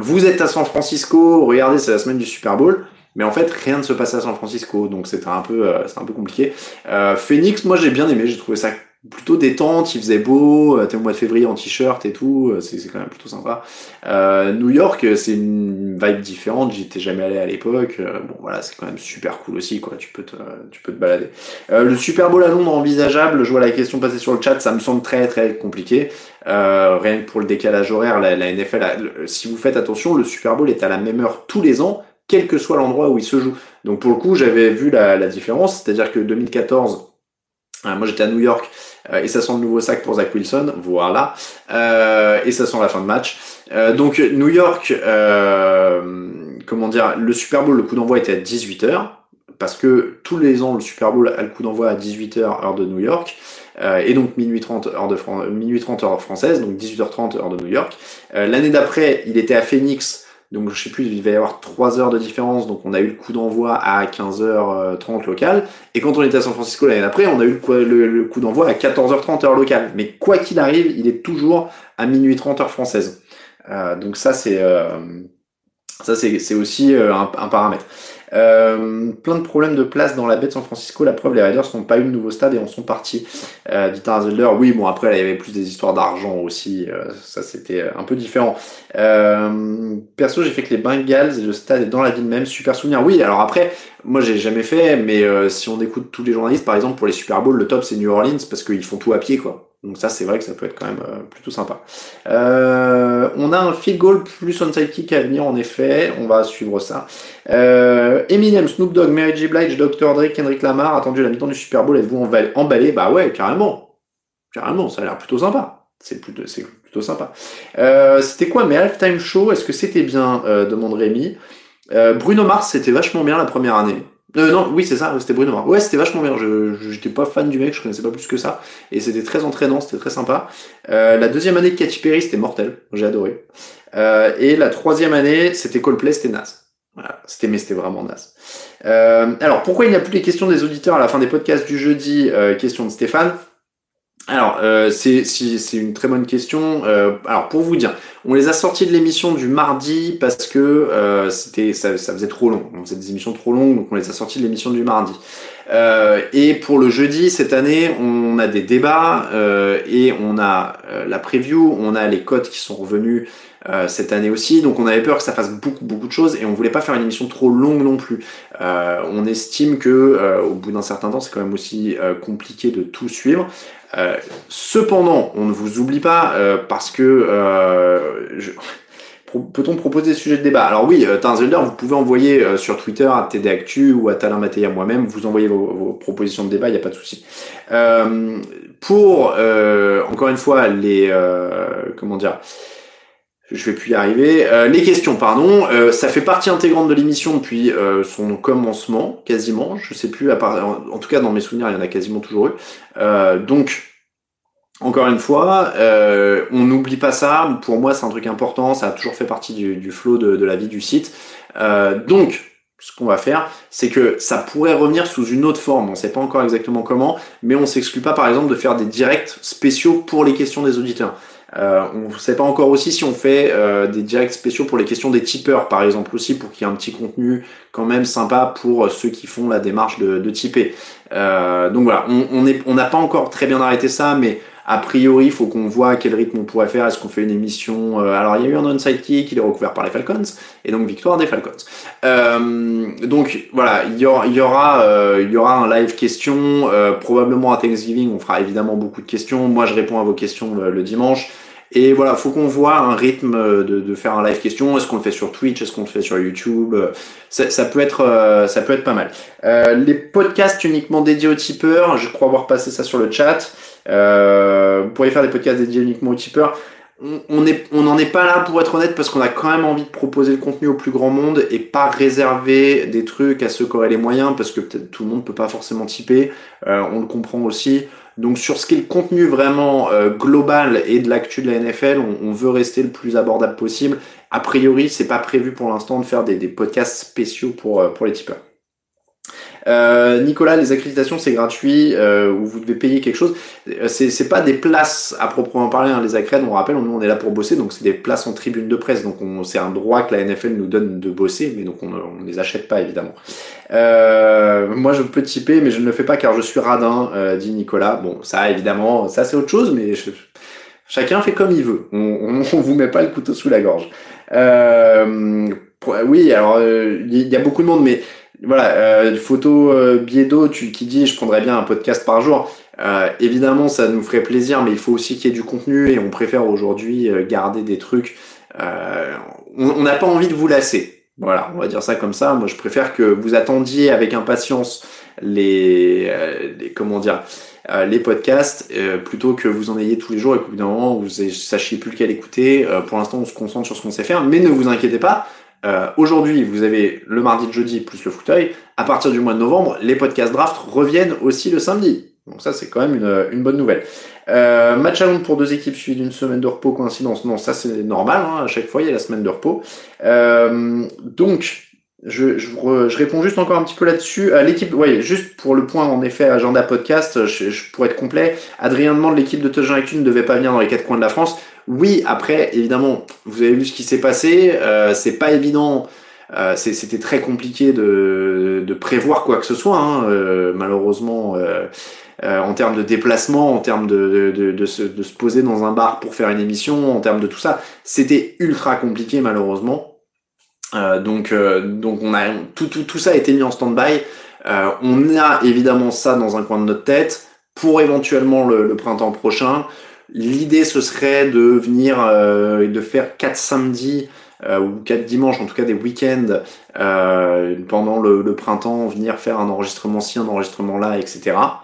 Vous êtes à San Francisco, regardez, c'est la semaine du Super Bowl, mais en fait rien ne se passe à San Francisco, donc c'était un peu, euh, c'était un peu compliqué. Euh, Phoenix, moi j'ai bien aimé, j'ai trouvé ça plutôt détente, il faisait beau, euh, t'es au mois de février en t-shirt et tout, euh, c'est, c'est quand même plutôt sympa. Euh, New York, c'est une vibe différente, j'y étais jamais allé à l'époque, euh, bon voilà, c'est quand même super cool aussi, quoi. Tu peux te, tu peux te balader. Euh, le Super Bowl à Londres envisageable, je vois la question passer sur le chat, ça me semble très très compliqué. Euh, rien que pour le décalage horaire, la, la N F L, a, le, si vous faites attention, le Super Bowl est à la même heure tous les ans, quel que soit l'endroit où il se joue. Donc pour le coup, j'avais vu la, la différence, c'est-à-dire que deux mille quatorze, euh, moi j'étais à New York, et ça sent le nouveau sac pour Zach Wilson, voilà. Euh, et ça sent la fin de match. Euh, donc New York, euh, comment dire, le Super Bowl, le coup d'envoi était à dix-huit heures, parce que tous les ans, le Super Bowl a le coup d'envoi à dix-huit heures, heure de New York, euh, et donc minuit trente, heure de Fran- minuit trente, heure française, donc dix-huit heures trente, heure de New York. Euh, l'année d'après, il était à Phoenix, donc je sais plus, il va y avoir trois heures de différence, donc on a eu le coup d'envoi à quinze heures trente local, et quand on était à San Francisco l'année d'après, on a eu le, le, le coup d'envoi à quatorze heures trente heure locale, mais quoi qu'il arrive, il est toujours à minuit trente heure française. Euh, donc ça c'est euh, ça c'est, c'est aussi euh, un, un paramètre. Euh, plein de problèmes de place dans la baie de San Francisco, la preuve les Raiders n'ont pas eu de nouveau stade et en sont partis. euh, dit Tarzler, oui bon après là il y avait plus des histoires d'argent aussi, euh, ça c'était un peu différent. euh, perso j'ai fait que les Bengals et le stade est dans la ville même, super souvenir. Oui alors après moi j'ai jamais fait, mais euh, si on écoute tous les journalistes par exemple pour les Super Bowl, le top c'est New Orleans parce qu'ils font tout à pied quoi. Donc ça, c'est vrai que ça peut être quand même euh, plutôt sympa. Euh, on a un field goal plus onside kick à venir, en effet. On va suivre ça. Euh, Eminem, Snoop Dogg, Mary J. Blige, docteur Dre, Kendrick Lamar, attendu à la mi-temps du Super Bowl, êtes-vous emballé? Bah ouais, carrément. Carrément, ça a l'air plutôt sympa. C'est plutôt, c'est plutôt sympa. Euh, c'était quoi mes halftime show? Est-ce que c'était bien? euh, demande Rémi. Euh, Bruno Mars, c'était vachement bien la première année. Euh, non, oui, c'est ça, c'était Bruno Mars. Ouais, c'était vachement bien. Je, je, j'étais pas fan du mec, je connaissais pas plus que ça. Et c'était très entraînant, c'était très sympa. Euh, la deuxième année de Katy Perry, c'était mortel. J'ai adoré. Euh, et la troisième année, c'était Coldplay, c'était naze. Voilà. C'était, mais c'était vraiment naze. Euh, alors, pourquoi il n'y a plus les questions des auditeurs à la fin des podcasts du jeudi? euh, Question de Stéphane. Alors, euh, c'est, c'est, c'est une très bonne question. Euh, alors, pour vous dire, on les a sortis de l'émission du mardi parce que euh, c'était, ça, ça faisait trop long. On faisait des émissions trop longues, donc on les a sortis de l'émission du mardi. Euh, et pour le jeudi, cette année, on a des débats euh, et on a euh, la preview, on a les cotes qui sont revenues euh, cette année aussi. Donc on avait peur que ça fasse beaucoup beaucoup de choses et on voulait pas faire une émission trop longue non plus. Euh, on estime que euh, au bout d'un certain temps, c'est quand même aussi euh, compliqué de tout suivre. Euh, cependant, on ne vous oublie pas euh, parce que euh, je... peut-on proposer des sujets de débat? Alors oui, euh, Tarzender, vous pouvez envoyer euh, sur Twitter à T D Actu ou à Talin Matéa moi-même, vous envoyez vos, vos propositions de débat, il n'y a pas de souci. Euh, pour, euh, encore une fois, les... Euh, comment dire Je vais plus y arriver. Euh, les questions, pardon. Euh, ça fait partie intégrante de l'émission depuis euh, son commencement, quasiment. Je sais plus, à part, en, en tout cas dans mes souvenirs, il y en a quasiment toujours eu. Euh, donc, encore une fois, euh, on n'oublie pas ça. Pour moi, c'est un truc important. Ça a toujours fait partie du, du flow de, de la vie du site. Euh, donc, ce qu'on va faire, c'est que ça pourrait revenir sous une autre forme. On ne sait pas encore exactement comment, mais on ne s'exclut pas, par exemple, de faire des directs spéciaux pour les questions des auditeurs. Euh, on ne sait pas encore aussi si on fait euh, des directs spéciaux pour les questions des tipeurs, par exemple, aussi, pour qu'il y ait un petit contenu quand même sympa pour euh, ceux qui font la démarche de, de tiper. Euh, donc voilà, on on est, on n'a pas encore très bien arrêté ça, mais a priori, il faut qu'on voit à quel rythme on pourrait faire. Est-ce qu'on fait une émission... Euh, alors, il y a eu un onside kick, il est recouvert par les Falcons, et donc victoire des Falcons. Euh, donc voilà, il y aura, il y aura, euh, il y aura un live question, euh, probablement à Thanksgiving, on fera évidemment beaucoup de questions. Moi, je réponds à vos questions le, le dimanche. Et voilà, faut qu'on voit un rythme de, de faire un live question. Est-ce qu'on le fait sur Twitch? Est-ce qu'on le fait sur YouTube? Ça, ça peut être, ça peut être pas mal. Euh, les podcasts uniquement dédiés aux tipeurs, je crois avoir passé ça sur le chat. Euh, vous pourriez faire des podcasts dédiés uniquement aux tipeurs. On, on est, on n'en est pas là pour être honnête parce qu'on a quand même envie de proposer le contenu au plus grand monde et pas réserver des trucs à ceux qui auraient les moyens parce que peut-être tout le monde peut pas forcément tiper. Euh, on le comprend aussi. Donc sur ce qui est le contenu vraiment euh, global et de l'actu de la N F L, on, on veut rester le plus abordable possible. A priori, c'est pas prévu pour l'instant de faire des, des podcasts spéciaux pour, euh, pour les tipeurs. Euh, Nicolas, les accréditations c'est gratuit euh, ou vous devez payer quelque chose. C'est, c'est pas des places à proprement parler. Hein. Les accrèdes, on rappelle, nous on est là pour bosser, donc c'est des places en tribune de presse. Donc on, c'est un droit que la N F L nous donne de bosser, mais donc on ne les achète pas évidemment. Euh, moi je peux tiper, mais je ne le fais pas car je suis radin, euh, dit Nicolas. Bon, ça évidemment, ça c'est autre chose, mais je... chacun fait comme il veut. On, on, on vous met pas le couteau sous la gorge. Euh, oui, alors il euh, y a beaucoup de monde, mais voilà, euh, photo euh, Biedo tu, qui dit je prendrais bien un podcast par jour. Euh, évidemment, ça nous ferait plaisir, mais il faut aussi qu'il y ait du contenu et on préfère aujourd'hui euh, garder des trucs. Euh, on n'a pas envie de vous lasser. Voilà, on va dire ça comme ça. Moi, je préfère que vous attendiez avec impatience les, euh, les comment dire, euh, les podcasts euh, plutôt que vous en ayez tous les jours et qu'au bout d'un moment vous sachiez plus lequel écouter. Euh, pour l'instant, on se concentre sur ce qu'on sait faire, mais ne vous inquiétez pas. Euh, aujourd'hui, vous avez le mardi, le jeudi, plus le fauteuil. À partir du mois de novembre, les podcasts draft reviennent aussi le samedi. Donc ça, c'est quand même une, une bonne nouvelle. Euh, match à Londres pour deux équipes suivi d'une semaine de repos, coïncidence. Non, ça, c'est normal. Hein, à chaque fois, il y a la semaine de repos. Euh, donc, je, je, je réponds juste encore un petit peu là-dessus. Euh, l'équipe, ouais, juste pour le point, en effet, agenda podcast, je, je pourrais être complet. Adrien demande, l'équipe de Touchdown Actu ne devait pas venir dans les quatre coins de la France. Oui, après, évidemment, vous avez vu ce qui s'est passé. Euh, c'est pas évident. Euh, c'est, c'était très compliqué de, de prévoir quoi que ce soit. Hein, euh, malheureusement, euh, euh, en termes de déplacement, en termes de, de, de, de, se, de se poser dans un bar pour faire une émission, en termes de tout ça, c'était ultra compliqué malheureusement. Euh, donc, euh, donc on a tout, tout, tout ça a été mis en stand-by. Euh, on a évidemment ça dans un coin de notre tête pour éventuellement le, le printemps prochain. L'idée, ce serait de venir euh, de faire quatre samedis euh, ou quatre dimanches, en tout cas des week-ends euh, pendant le, le printemps, venir faire un enregistrement ci, un enregistrement là, et cetera.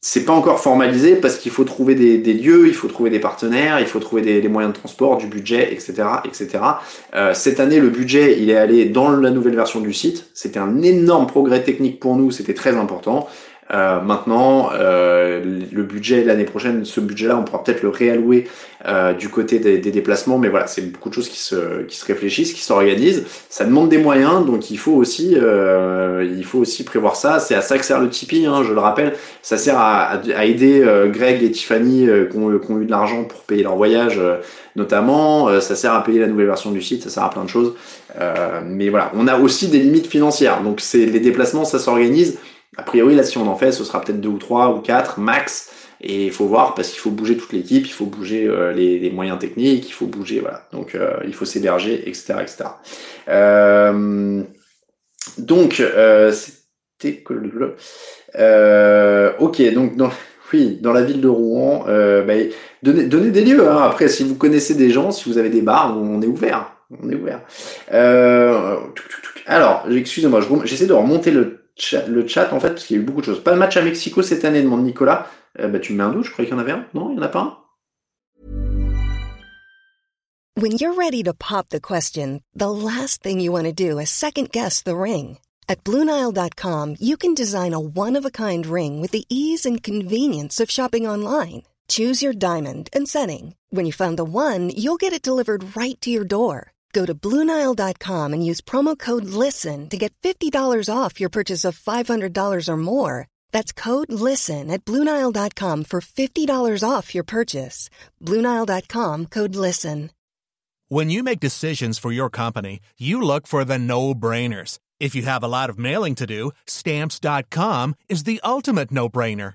C'est pas encore formalisé parce qu'il faut trouver des, des lieux, il faut trouver des partenaires, il faut trouver des, des moyens de transport, du budget, et cetera, et cetera. Euh, cette année, le budget, il est allé dans la nouvelle version du site. C'était un énorme progrès technique pour nous, c'était très important. Euh, maintenant, euh, le budget l'année prochaine, ce budget-là, on pourra peut-être le réallouer euh, du côté des, des déplacements, mais voilà, c'est beaucoup de choses qui se, qui se réfléchissent, qui s'organisent. Ça demande des moyens, donc il faut aussi, euh, il faut aussi prévoir ça. C'est à ça que sert le Tipeee, hein, je le rappelle. Ça sert à, à aider euh, Greg et Tiffany euh, qui, ont, qui ont eu de l'argent pour payer leur voyage, euh, notamment. Euh, ça sert à payer la nouvelle version du site, ça sert à plein de choses. Euh, mais voilà, on a aussi des limites financières. Donc c'est les déplacements, ça s'organise. A priori, là, si on en fait, ce sera peut-être deux ou trois ou quatre max. Et il faut voir parce qu'il faut bouger toute l'équipe, il faut bouger euh, les, les moyens techniques, il faut bouger, voilà. Donc, euh, il faut s'héberger, et cetera, et cetera. Euh, donc, euh, c'était euh, ok. Donc, dans, oui, dans la ville de Rouen, euh, bah, donnez, donnez des lieux. Hein. Après, si vous connaissez des gens, si vous avez des bars, on est ouvert, on est ouvert. Euh, alors, excusez-moi, je rem... j'essaie de remonter le. Le chat, en fait, parce qu'il y a eu beaucoup de choses. Pas de match à Mexico cette année, demande Nicolas. Euh, bah, tu me mets un doute, je croyais qu'il y en avait un. Non, il n'y en a pas un. When you're ready to pop the question, the last thing you want to do is second-guess the ring. At Blue Nile dot com, you can design a one-of-a-kind ring with the ease and convenience of shopping online. Choose your diamond and setting. When you find the one, you'll get it delivered right to your door. Go to Blue Nile dot com and use promo code LISTEN to get fifty dollars off your purchase of five hundred dollars or more. That's code LISTEN at Blue Nile dot com for fifty dollars off your purchase. Blue Nile dot com, code LISTEN. When you make decisions for your company, you look for the no-brainers. If you have a lot of mailing to do, Stamps dot com is the ultimate no-brainer.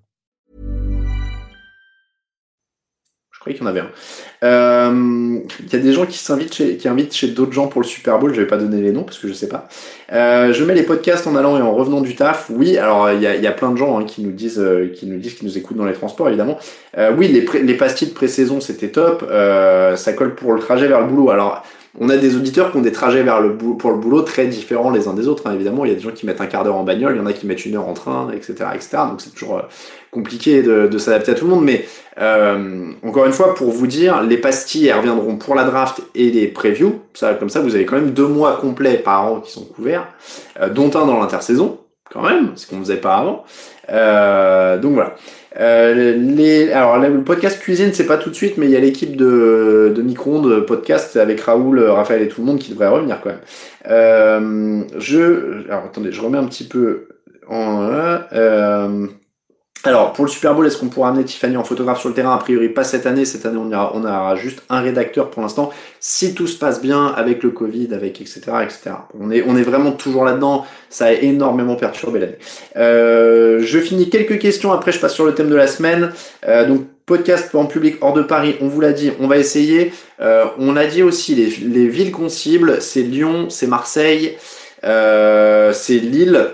Je croyais qu'il y en avait un. Euh, y a des gens qui s'invitent chez, qui invitent chez d'autres gens pour le Super Bowl. Je vais pas donner les noms parce que je sais pas. Euh, je mets les podcasts en allant et en revenant du taf. Oui, alors il y a, y a plein de gens hein, qui nous disent, euh, qui nous disent, qui nous écoutent dans les transports évidemment. Euh, oui, les, pré- les pastilles de pré-saison c'était top. Euh, ça colle pour le trajet vers le boulot. Alors on a des auditeurs qui ont des trajets vers le boulot, pour le boulot très différents les uns des autres. Hein, évidemment, il y a des gens qui mettent un quart d'heure en bagnole, il y en a qui mettent une heure en train, et cetera, et cetera. Donc c'est toujours euh, compliqué de, de s'adapter à tout le monde. Mais euh, encore une fois, pour vous dire, les pastilles elles reviendront pour la draft et les previews. Ça, comme ça, vous avez quand même deux mois complets par an qui sont couverts, euh, dont un dans l'intersaison, quand même, ce qu'on ne faisait pas avant. Euh, donc voilà. Euh, les, alors le podcast cuisine c'est pas tout de suite, mais il y a l'équipe de, de micro-ondes podcast avec Raoul, Raphaël et tout le monde qui devrait revenir quand même. Euh, je, alors attendez, je remets un petit peu en. Euh, alors pour le Super Bowl, est-ce qu'on pourra amener Tiffany en photographe sur le terrain? A priori pas cette année. Cette année on aura, on aura juste un rédacteur pour l'instant. Si tout se passe bien avec le Covid, avec et cetera et cetera. On est on est vraiment toujours là-dedans. Ça a énormément perturbé l'année. Euh, je finis quelques questions, après je passe sur le thème de la semaine. Euh, donc podcast en public hors de Paris, on vous l'a dit, on va essayer. Euh, on a dit aussi les, les villes qu'on cible, c'est Lyon, c'est Marseille, euh, c'est Lille,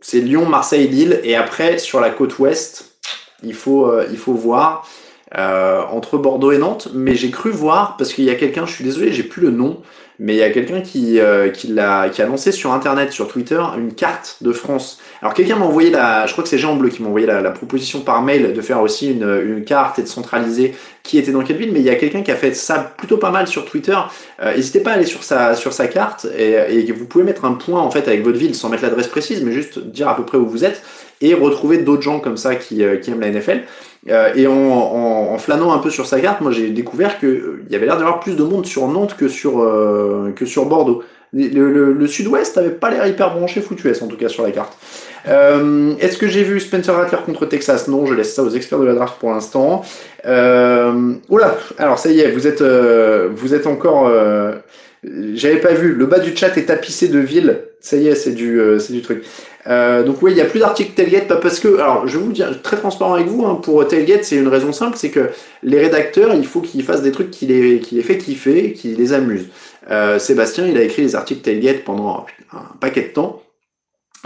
c'est Lyon, Marseille, Lille. Et après sur la côte ouest, il faut euh, il faut voir euh, entre Bordeaux et Nantes. Mais j'ai cru voir parce qu'il y a quelqu'un, je suis désolé, j'ai plus le nom. Mais il y a quelqu'un qui, euh, qui, l'a, qui a lancé sur Internet, sur Twitter, une carte de France. Alors quelqu'un m'a envoyé la... Je crois que c'est Jean Bleu qui m'a envoyé la, la proposition par mail de faire aussi une, une carte et de centraliser qui était dans quelle ville. Mais il y a quelqu'un qui a fait ça plutôt pas mal sur Twitter. Euh, n'hésitez pas à aller sur sa, sur sa carte et, et vous pouvez mettre un point en fait avec votre ville sans mettre l'adresse précise, mais juste dire à peu près où vous êtes et retrouver d'autres gens comme ça qui, euh, qui aiment la N F L. Euh, et en, en, en flânant un peu sur sa carte, moi j'ai découvert que euh, y avait l'air d'avoir plus de monde sur Nantes que sur euh, que sur Bordeaux. Le, le, le Sud-Ouest avait pas l'air hyper branché foutuesse en tout cas sur la carte. Euh, est-ce que j'ai vu Spencer Rattler contre Texas? Non, je laisse ça aux experts de la draft pour l'instant. Euh, oula, alors ça y est, vous êtes euh, vous êtes encore. Euh, j'avais pas vu. Le bas du chat est tapissé de villes. Ça y est, c'est du euh, c'est du truc. Euh, donc oui, il y a plus d'articles Tailgate, pas parce que, alors je vais vous dire très transparent avec vous, hein, pour Tailgate c'est une raison simple, c'est que les rédacteurs il faut qu'ils fassent des trucs qui les qui les fait kiffer, qui les amusent. Euh, Sébastien il a écrit les articles Tailgate pendant un paquet de temps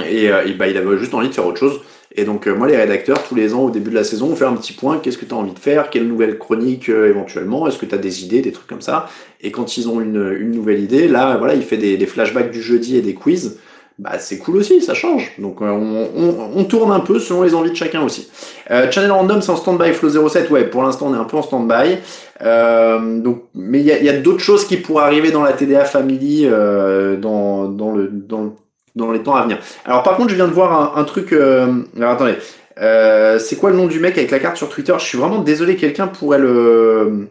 et, euh, et bah il avait juste envie de faire autre chose. Et donc euh, moi les rédacteurs tous les ans au début de la saison on fait un petit point, qu'est-ce que t'as envie de faire, quelle nouvelle chronique euh, éventuellement, est-ce que t'as des idées, des trucs comme ça. Et quand ils ont une une nouvelle idée, là voilà il fait des, des flashbacks du jeudi et des quiz. Bah c'est cool aussi, ça change. Donc on, on, on tourne un peu selon les envies de chacun aussi. Euh, Channel Random c'est en stand-by, Flow zéro sept, ouais pour l'instant on est un peu en stand-by. Euh, donc, mais il y a, y a d'autres choses qui pourraient arriver dans la T D A Family euh, dans, dans, le, dans, le, dans les temps à venir. Alors par contre je viens de voir un, un truc... Euh, alors attendez, euh, c'est quoi le nom du mec avec la carte sur Twitter? Je suis vraiment désolé, quelqu'un pourrait le...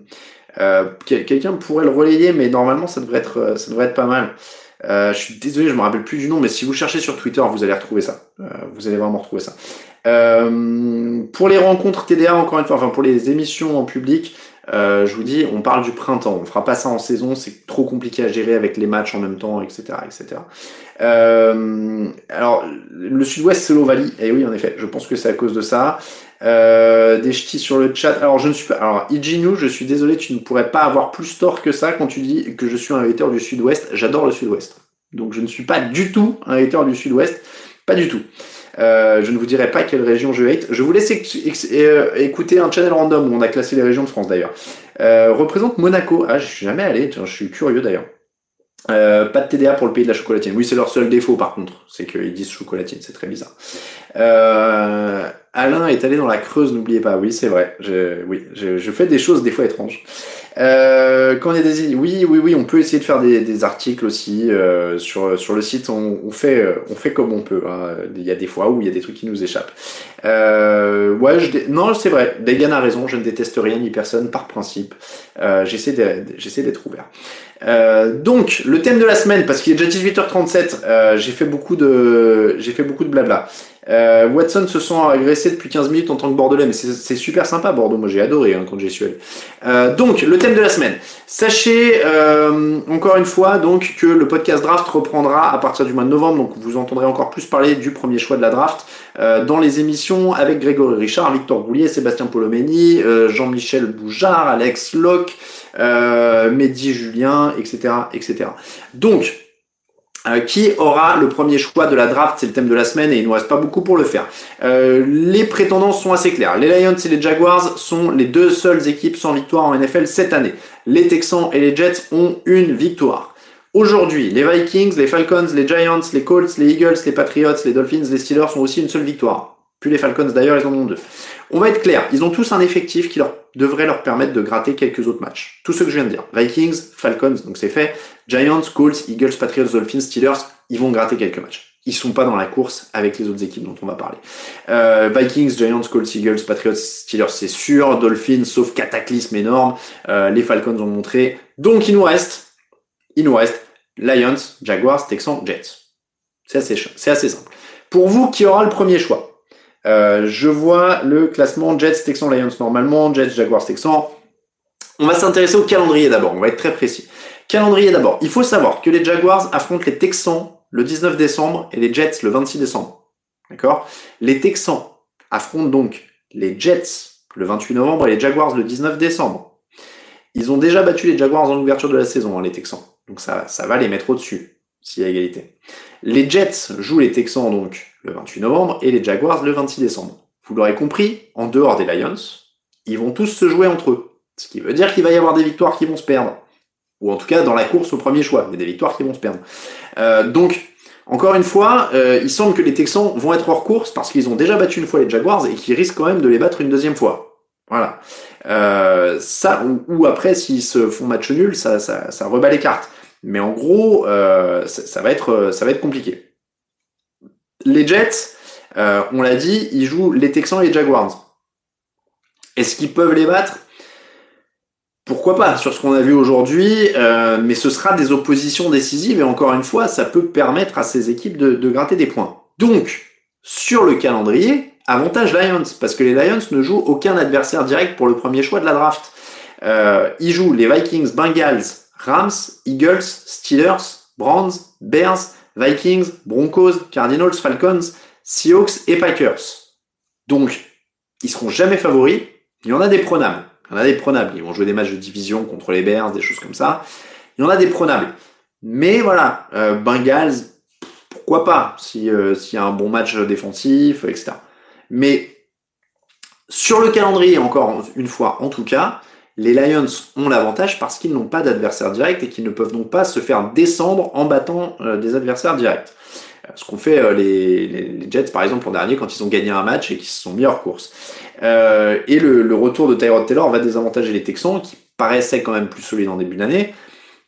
Euh, quelqu'un pourrait le relayer, mais normalement ça devrait être, ça devrait être pas mal. Euh, je suis désolé, je me rappelle plus du nom, mais si vous cherchez sur Twitter, vous allez retrouver ça. Euh, vous allez vraiment retrouver ça. Euh, pour les rencontres T D A, encore une fois, enfin pour les émissions en public, euh, je vous dis, on parle du printemps. On fera pas ça en saison, c'est trop compliqué à gérer avec les matchs en même temps, et cetera, et cetera. Euh, alors, le Sud-Ouest, c'est l'Ovalie. Et oui, en effet, je pense que c'est à cause de ça. Euh, des ch'tis sur le chat. Alors je ne suis pas. Alors Ijinu, je suis désolé, tu ne pourrais pas avoir plus tort que ça quand tu dis que je suis un hater du Sud-Ouest. J'adore le Sud-Ouest. Donc je ne suis pas du tout un hater du Sud-Ouest, pas du tout. Euh, je ne vous dirai pas quelle région je hate. Je vous laisse ex- ex- écouter un channel random où on a classé les régions de France d'ailleurs. Euh, représente Monaco. Ah, je suis jamais allé. Je suis curieux d'ailleurs. Euh, pas de T D A pour le pays de la chocolatine. Oui, c'est leur seul défaut par contre, c'est qu'ils disent chocolatine, c'est très bizarre. Euh, Alain est allé dans la Creuse, n'oubliez pas. Oui, c'est vrai. Je, oui, je, je fais des choses des fois étranges. Euh, quand on est des, oui, oui, oui, on peut essayer de faire des, des articles aussi euh, sur sur le site. On, on fait, on fait comme on peut. Hein. Il y a des fois où il y a des trucs qui nous échappent. Euh, ouais, je, non, c'est vrai. Degan a raison. Je ne déteste rien ni personne par principe. Euh, j'essaie de, j'essaie d'être ouvert. Euh, donc le thème de la semaine, parce qu'il est déjà dix-huit heures trente-sept, euh, j'ai fait beaucoup de j'ai fait beaucoup de blabla. Euh, Watson se sent agressé depuis quinze minutes en tant que Bordelais, mais c'est, c'est super sympa Bordeaux, moi j'ai adoré hein, quand j'y suis allé. Euh, donc le thème de la semaine, sachez euh, encore une fois donc que le podcast draft reprendra à partir du mois de novembre, donc vous entendrez encore plus parler du premier choix de la draft euh, dans les émissions avec Grégory Richard, Victor Boulier, Sébastien Polomeni, euh, Jean-Michel Boujard, Alex Locke, euh, Mehdi Julien, et cetera, et cetera. Donc Euh, qui aura le premier choix de la draft, c'est le thème de la semaine et il ne nous reste pas beaucoup pour le faire. Euh, les prétendants sont assez clairs. Les Lions et les Jaguars sont les deux seules équipes sans victoire en N F L cette année. Les Texans et les Jets ont une victoire. Aujourd'hui, les Vikings, les Falcons, les Giants, les Colts, les Eagles, les Patriots, les Dolphins, les Steelers ont aussi une seule victoire. Puis les Falcons d'ailleurs, ils en ont deux. On va être clair, ils ont tous un effectif qui leur devrait leur permettre de gratter quelques autres matchs. Tout ce que je viens de dire. Vikings, Falcons, donc c'est fait. Giants, Colts, Eagles, Patriots, Dolphins, Steelers, ils vont gratter quelques matchs. Ils sont pas dans la course avec les autres équipes dont on va parler. Euh, Vikings, Giants, Colts, Eagles, Patriots, Steelers, c'est sûr. Dolphins, sauf cataclysme énorme. Euh, les Falcons ont montré. Donc il nous reste, il nous reste Lions, Jaguars, Texans, Jets. C'est assez, c'est assez simple. Pour vous, qui aura le premier choix? Euh, je vois le classement Jets, Texans, Lions normalement, Jets, Jaguars, Texans. On va s'intéresser au calendrier d'abord, on va être très précis. Calendrier d'abord, il faut savoir que les Jaguars affrontent les Texans le dix-neuf décembre et les Jets le vingt-six décembre. D'accord ? Les Texans affrontent donc les Jets le vingt-huit novembre et les Jaguars le dix-neuf décembre. Ils ont déjà battu les Jaguars en ouverture de la saison, hein, les Texans. Donc ça, ça va les mettre au-dessus, s'il y a égalité. Les Jets jouent les Texans donc le vingt-huit novembre et les Jaguars le vingt-six décembre. Vous l'aurez compris, en dehors des Lions, ils vont tous se jouer entre eux. Ce qui veut dire qu'il va y avoir des victoires qui vont se perdre. Ou en tout cas dans la course au premier choix, il y a des victoires qui vont se perdre. Euh, donc, encore une fois, euh, il semble que les Texans vont être hors course parce qu'ils ont déjà battu une fois les Jaguars et qu'ils risquent quand même de les battre une deuxième fois. Voilà. Euh, ça, ou, ou après, s'ils se font match nul, ça, ça, ça rebat les cartes. Mais en gros, euh, ça, ça va être, ça va être compliqué. Les Jets, euh, on l'a dit, ils jouent les Texans et les Jaguars. Est-ce qu'ils peuvent les battre ? Pourquoi pas, sur ce qu'on a vu aujourd'hui, euh, mais ce sera des oppositions décisives et encore une fois, ça peut permettre à ces équipes de, de gratter des points. Donc, sur le calendrier, avantage Lions, parce que les Lions ne jouent aucun adversaire direct pour le premier choix de la draft. Euh, ils jouent les Vikings, Bengals, Rams, Eagles, Steelers, Browns, Bears, Vikings, Broncos, Cardinals, Falcons, Seahawks et Packers. Donc, ils seront jamais favoris, il y en a des pronables. Il y en a des pronables. Ils vont jouer des matchs de division contre les Bears, des choses comme ça. Il y en a des pronables. Mais voilà, euh, Bengals, pourquoi pas, si, euh, s'il y a un bon match défensif, et cetera. Mais sur le calendrier, encore une fois, en tout cas, les Lions ont l'avantage parce qu'ils n'ont pas d'adversaire direct et qu'ils ne peuvent donc pas se faire descendre en battant euh, des adversaires directs. Ce qu'ont fait euh, les, les Jets, par exemple, l'an dernier, quand ils ont gagné un match et qu'ils se sont mis hors course. Euh, et le, le retour de Tyrod Taylor va désavantager les Texans, qui paraissaient quand même plus solides en début d'année.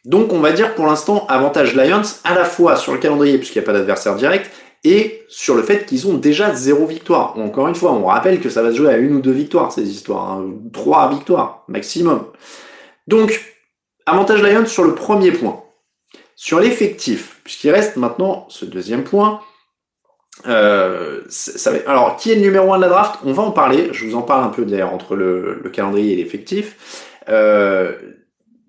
Donc, on va dire pour l'instant, avantage Lions, à la fois sur le calendrier, puisqu'il n'y a pas d'adversaire direct, et sur le fait qu'ils ont déjà zéro victoire. Encore une fois, on rappelle que ça va se jouer à une ou deux victoires, ces histoires. Hein. Trois victoires, maximum. Donc, avantage Lions sur le premier point. Sur l'effectif, puisqu'il reste maintenant ce deuxième point, euh, ça va... alors qui est le numéro un de la draft ? On va en parler, je vous en parle un peu d'ailleurs entre le, le calendrier et l'effectif. Il euh,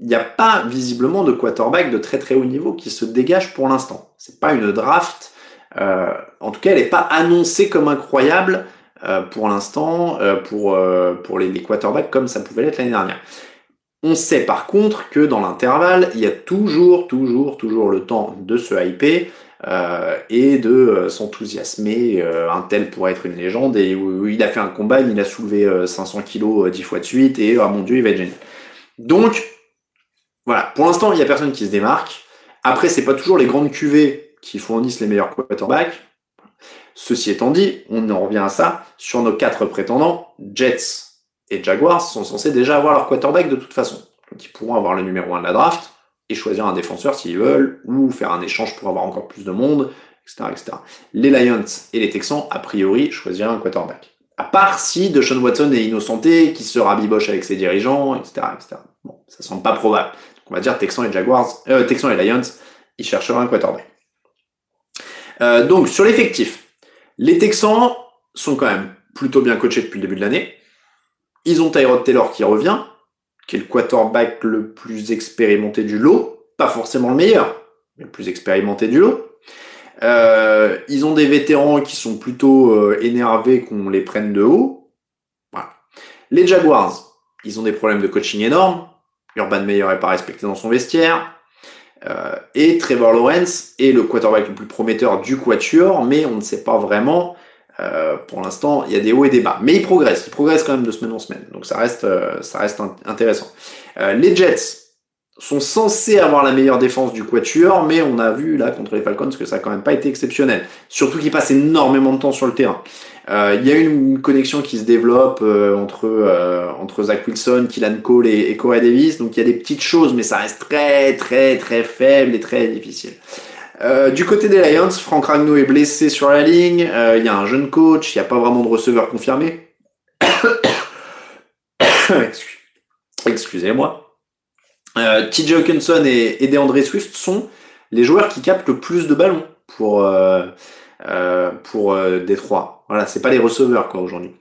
n'y a pas visiblement de quarterback de très très haut niveau qui se dégage pour l'instant. C'est pas une draft, euh, en tout cas elle n'est pas annoncée comme incroyable euh, pour l'instant euh, pour, euh, pour les, les quarterbacks comme ça pouvait l'être l'année dernière. On sait par contre que dans l'intervalle, il y a toujours, toujours, toujours le temps de se hyper. euh, et de euh, s'enthousiasmer, euh, un tel pourrait être une légende, et où, où il a fait un combat, il a soulevé euh, cinq cents kilos euh, dix fois de suite, et ah mon Dieu, il va être génial. Donc, voilà, pour l'instant, il n'y a personne qui se démarque. Après, c'est pas toujours les grandes cuvées qui fournissent les meilleurs quarterbacks. Ceci étant dit, on en revient à ça, sur nos quatre prétendants, Jets et Jaguars sont censés déjà avoir leur quarterback de toute façon. Donc ils pourront avoir le numéro un de la draft et choisir un défenseur s'ils veulent, ou faire un échange pour avoir encore plus de monde, et cetera et cetera. Les Lions et les Texans, a priori, choisiront un quarterback. À part si Deshaun Watson est innocenté, qui se rabiboche avec ses dirigeants, et cetera et cetera. Bon, ça semble pas probable. Donc on va dire Texans et Jaguars, euh, Texans et Lions, ils chercheront un quarterback. Euh, donc sur l'effectif, les Texans sont quand même plutôt bien coachés depuis le début de l'année. Ils ont Tyrod Taylor qui revient, qui est le quarterback le plus expérimenté du lot. Pas forcément le meilleur, mais le plus expérimenté du lot. Euh, ils ont des vétérans qui sont plutôt euh, énervés qu'on les prenne de haut. Voilà. Les Jaguars, ils ont des problèmes de coaching énormes. Urban Meyer n'est pas respecté dans son vestiaire. Euh, et Trevor Lawrence est le quarterback le plus prometteur du quatuor, mais on ne sait pas vraiment. Euh, pour l'instant, il y a des hauts et des bas, mais il progresse, il progresse quand même de semaine en semaine, donc ça reste, euh, ça reste int- intéressant. Euh, les Jets sont censés avoir la meilleure défense du quatuor, mais on a vu là contre les Falcons que ça a quand même pas été exceptionnel, surtout qu'ils passent énormément de temps sur le terrain. Euh, il y a une, une connexion qui se développe euh, entre euh, entre Zach Wilson, Kylan Cole et, et Corey Davis, donc il y a des petites choses, mais ça reste très très très faible et très difficile. Euh, du côté des Lions, Frank Ragnow est blessé sur la ligne, il euh, y a un jeune coach, il n'y a pas vraiment de receveur confirmé. Excusez-moi. Euh, T J Hawkinson et, et DeAndre Swift sont les joueurs qui captent le plus de ballons pour, euh, euh, pour euh, Détroit. Voilà, c'est pas les receveurs quoi aujourd'hui.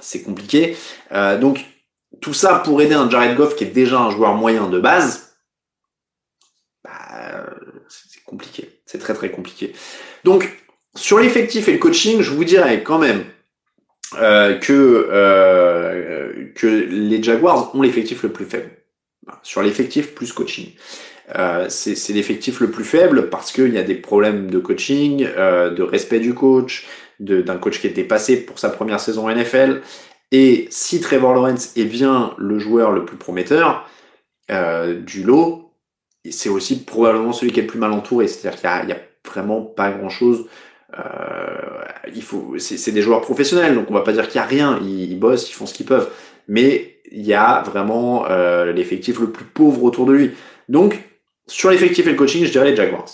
C'est compliqué. Euh, donc, tout ça pour aider un Jared Goff qui est déjà un joueur moyen de base. Bah, compliqué. C'est très très compliqué. Donc, sur l'effectif et le coaching, je vous dirais quand même euh, que, euh, que les Jaguars ont l'effectif le plus faible. Sur l'effectif plus coaching. Euh, c'est, c'est l'effectif le plus faible parce qu'il y a des problèmes de coaching, euh, de respect du coach, de, d'un coach qui était passé pour sa première saison N F L. Et si Trevor Lawrence est bien le joueur le plus prometteur euh, du lot, et c'est aussi probablement celui qui est le plus mal entouré, c'est-à-dire qu'il y a, il y a vraiment pas grand-chose. Euh, il faut, c'est, c'est des joueurs professionnels, donc on va pas dire qu'il y a rien. Ils, ils bossent, ils font ce qu'ils peuvent, mais il y a vraiment euh, l'effectif le plus pauvre autour de lui. Donc sur l'effectif et le coaching, je dirais les Jaguars.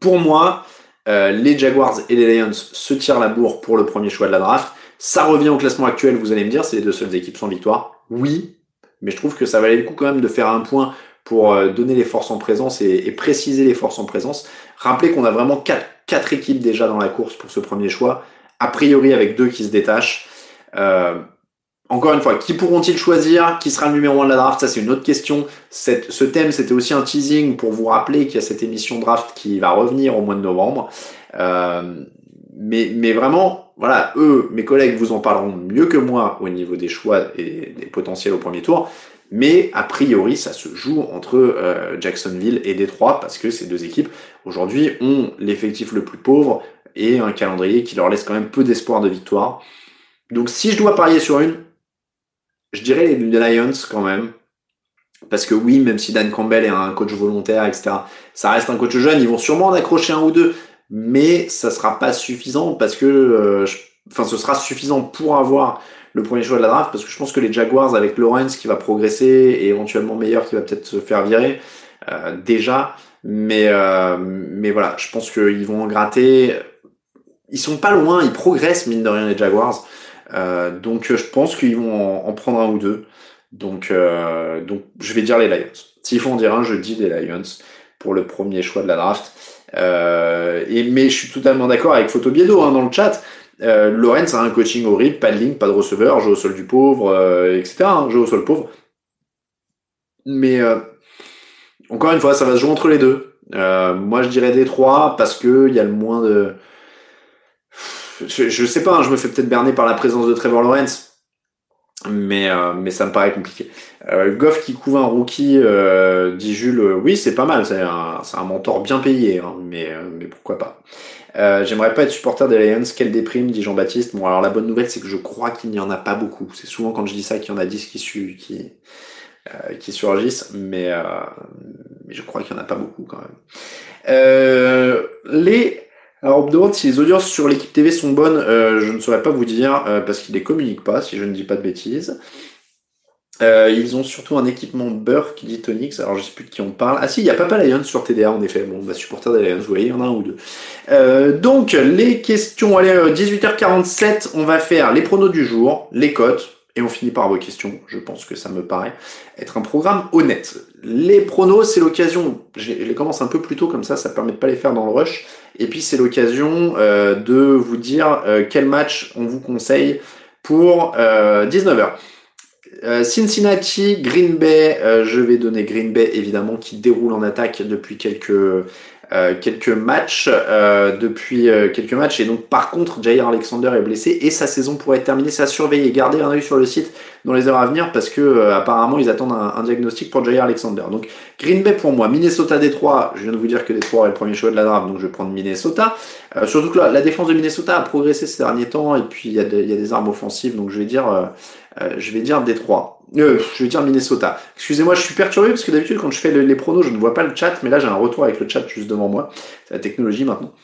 Pour moi, euh, les Jaguars et les Lions se tirent la bourre pour le premier choix de la draft. Ça revient au classement actuel. Vous allez me dire, c'est les deux seules équipes sans victoire. Oui, mais je trouve que ça valait le coup quand même de faire un point. Pour donner les forces en présence et, et préciser les forces en présence. Rappelez qu'on a vraiment quatre, quatre équipes déjà dans la course pour ce premier choix, a priori avec deux qui se détachent. Euh, encore une fois, qui pourront-ils choisir? Qui sera le numéro un de la draft? Ça, c'est une autre question. Cette, ce thème, c'était aussi un teasing pour vous rappeler qu'il y a cette émission draft qui va revenir au mois de novembre. Euh, mais, mais vraiment, voilà, eux, mes collègues, vous en parleront mieux que moi au niveau des choix et des potentiels au premier tour. Mais a priori, ça se joue entre euh, Jacksonville et Détroit parce que ces deux équipes, aujourd'hui, ont l'effectif le plus pauvre et un calendrier qui leur laisse quand même peu d'espoir de victoire. Donc si je dois parier sur une, je dirais les Lions quand même. Parce que oui, même si Dan Campbell est un coach volontaire, et cetera, ça reste un coach jeune, ils vont sûrement en accrocher un ou deux. Mais ça sera pas suffisant parce que... Euh, je... Enfin, ce sera suffisant pour avoir... le premier choix de la draft, parce que je pense que les Jaguars avec Lawrence qui va progresser et éventuellement meilleur qui va peut-être se faire virer euh, déjà, mais euh, mais voilà, je pense qu'ils vont en gratter. Ils sont pas loin, ils progressent mine de rien les Jaguars, euh, donc je pense qu'ils vont en, en prendre un ou deux. Donc euh, donc je vais dire les Lions. S'il faut en dire un, je dis les Lions pour le premier choix de la draft. Euh, et mais je suis totalement d'accord avec Photobiedo hein, dans le chat. Euh, Lawrence a un coaching horrible, pas de ligne, pas de receveur, jeu au sol du pauvre, euh, et cetera. Hein, jeu au sol pauvre. Mais euh, encore une fois, ça va se jouer entre les deux. Euh, moi, je dirais Détroit parce que il y a le moins de. Je, je sais pas, hein, je me fais peut-être berner par la présence de Trevor Lawrence. Mais, euh, mais ça me paraît compliqué. Euh, Goff qui couvre un rookie, euh, dit Jules, euh, oui, c'est pas mal, c'est un, c'est un mentor bien payé, hein, mais, euh, mais pourquoi pas. Euh, j'aimerais pas être supporter des Lions, quelle déprime, dit Jean-Baptiste. Bon, alors la bonne nouvelle, c'est que je crois qu'il n'y en a pas beaucoup. C'est souvent quand je dis ça qu'il y en a dix qui, su- qui, euh, qui surgissent, mais, euh, mais je crois qu'il n'y en a pas beaucoup quand même. Euh, les... Alors, on me demande si les audiences sur l'équipe T V sont bonnes. Euh, je ne saurais pas vous dire euh, parce qu'ils les communiquent pas, si je ne dis pas de bêtises. Euh, ils ont surtout un équipement beurre qui dit Tonix. Alors, je sais plus de qui on parle. Ah si, il y a Papa Lions sur T D A en effet. Bon, bah supporter des Lions, vous voyez, il y en a un ou deux. Euh, donc, les questions. Allez, dix-huit heures quarante-sept, on va faire les pronos du jour, les cotes. Et on finit par vos questions. Je pense que ça me paraît être un programme honnête. Les pronos, c'est l'occasion. Je les commence un peu plus tôt comme ça, ça permet de pas les faire dans le rush. Et puis c'est l'occasion euh, de vous dire euh, quel match on vous conseille pour euh, dix-neuf heures. Euh, Cincinnati, Green Bay. Euh, je vais donner Green Bay évidemment qui déroule en attaque depuis quelques Euh, quelques matchs euh, depuis euh, quelques matchs et donc par contre Jair Alexander est blessé et sa saison pourrait être terminée. C'est à surveiller, gardez un œil sur le site dans les heures à venir parce que euh, apparemment ils attendent un, un diagnostic pour Jair Alexander. Donc Green Bay pour moi, Minnesota, Détroit, je viens de vous dire que Détroit est le premier choix de la draft donc je vais prendre Minnesota, euh, surtout que là, la défense de Minnesota a progressé ces derniers temps et puis il y, y a des armes offensives donc je vais dire euh, euh, je vais dire Détroit. Euh, je vais dire Minnesota. Excusez-moi, je suis perturbé parce que d'habitude quand je fais les pronos, je ne vois pas le chat, mais là j'ai un retour avec le chat juste devant moi. C'est la technologie maintenant.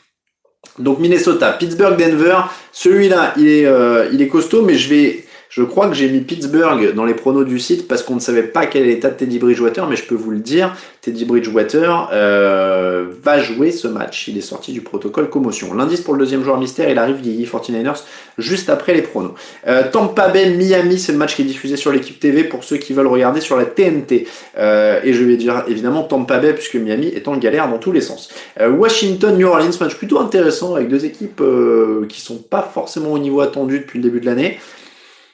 Donc Minnesota, Pittsburgh, Denver. Celui-là, il est, euh, il est costaud, mais je vais, je crois que j'ai mis Pittsburgh dans les pronos du site parce qu'on ne savait pas quel est l'état de Teddy Bridgewater, mais je peux vous le dire, Teddy Bridgewater euh, va jouer ce match. Il est sorti du protocole commotion. L'indice pour le deuxième joueur mystère, il arrive vieilli forty-niners juste après les pronos. Euh, Tampa Bay, Miami, c'est le match qui est diffusé sur l'équipe T V pour ceux qui veulent regarder sur la T N T. Euh, et je vais dire évidemment Tampa Bay puisque Miami est en galère dans tous les sens. Euh, Washington, New Orleans, match plutôt intéressant avec deux équipes euh, qui sont pas forcément au niveau attendu depuis le début de l'année.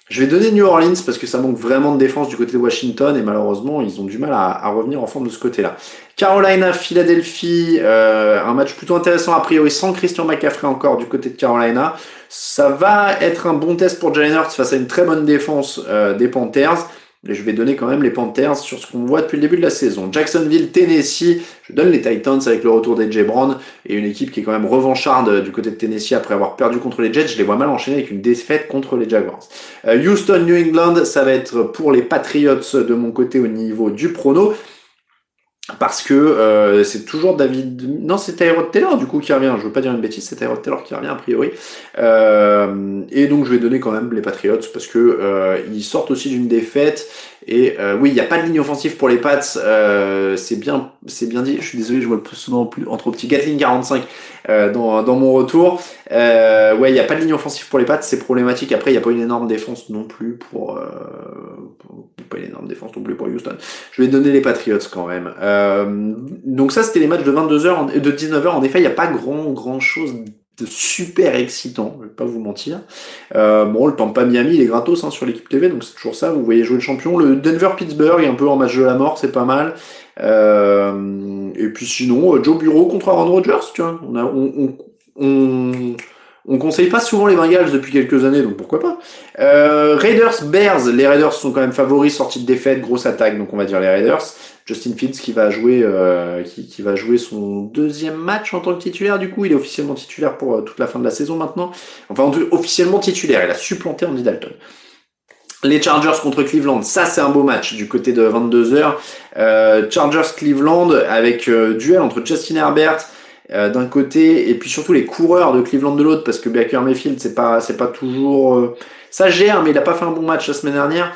Je vais donner New Orleans parce que ça manque vraiment de défense du côté de Washington et malheureusement ils ont du mal à, à revenir en forme de ce côté-là. Carolina, Philadelphie, euh, un match plutôt intéressant a priori sans Christian McCaffrey encore du côté de Carolina. Ça va être un bon test pour Jalen Hurts face à une très bonne défense euh, des Panthers. Et je vais donner quand même les Panthers sur ce qu'on voit depuis le début de la saison. Jacksonville, Tennessee, je donne les Titans avec le retour des A J Brown et une équipe qui est quand même revancharde du côté de Tennessee après avoir perdu contre les Jets. Je les vois mal enchaîner avec une défaite contre les Jaguars. Euh, Houston, New England, ça va être pour les Patriots de mon côté au niveau du prono. Parce que euh, c'est toujours David... Non, c'est Tyrod Taylor du coup qui revient. Je veux pas dire une bêtise, c'est Tyrod Taylor qui revient a priori. Euh, et donc je vais donner quand même les Patriots parce que euh, ils sortent aussi d'une défaite. Et euh, oui, il n'y a pas de ligne offensive pour les Pats. Euh, c'est bien, c'est bien dit. Je suis désolé, je vois le souvent plus entre petits Gatling quarante-cinq euh, dans dans mon retour. Euh, ouais, il n'y a pas de ligne offensive pour les Pats, c'est problématique. Après, il n'y a pas une énorme défense non plus pour. Euh, pour pas une énorme défense non plus pour Houston. Je vais donner les Patriots quand même. Euh, donc ça, c'était les matchs de vingt-deux heures, de dix-neuf heures. En effet, il n'y a pas grand, grand chose de super excitant, je vais pas vous mentir. Euh, bon, le Tampa Miami, il est gratos hein, sur l'équipe T V, donc c'est toujours ça. Vous voyez jouer le champion. Le Denver-Pittsburgh est un peu en match de la mort, c'est pas mal. Euh, et puis sinon, Joe Burrow contre Aaron Rodgers, tu vois. On a, on, on, on... On conseille pas souvent les Bengals depuis quelques années, donc pourquoi pas. Euh, Raiders, Bears. Les Raiders sont quand même favoris, sortie de défaite, grosse attaque, donc on va dire les Raiders. Justin Fields qui va jouer, euh, qui, qui va jouer son deuxième match en tant que titulaire, du coup. Il est officiellement titulaire pour euh, toute la fin de la saison maintenant. Enfin, officiellement titulaire. Il a supplanté Andy Dalton. Les Chargers contre Cleveland, ça c'est un beau match du côté de vingt-deux heures. Euh, Chargers-Cleveland avec euh, duel entre Justin Herbert, Euh, d'un côté et puis surtout les coureurs de Cleveland de l'autre parce que Baker Mayfield c'est pas c'est pas toujours euh, ça gère mais il a pas fait un bon match la semaine dernière.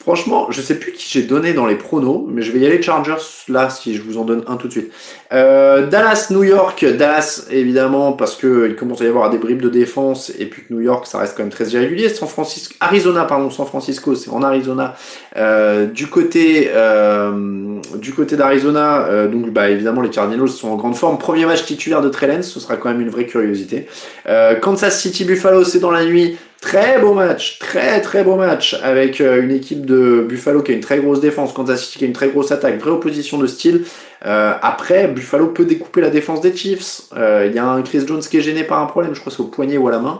Franchement je sais plus qui j'ai donné dans les pronos mais je vais y aller Chargers là si je vous en donne un tout de suite. euh, Dallas New York, Dallas évidemment parce que il commence à y avoir des bribes de défense et puis que New York ça reste quand même très irrégulier. San Francisco, Arizona pardon San Francisco c'est en Arizona euh, du côté euh, du côté d'Arizona, euh, donc bah évidemment les Cardinals sont en grande forme. Premier match titulaire de Trey Lance, ce sera quand même une vraie curiosité. Euh, Kansas City Buffalo, c'est dans la nuit. Très beau match, très très beau match avec euh, une équipe de Buffalo qui a une très grosse défense, Kansas City qui a une très grosse attaque, vraie opposition de style. Euh, après, Buffalo peut découper la défense des Chiefs. Il euh, y a un Chris Jones qui est gêné par un problème, je crois que c'est au poignet ou à la main.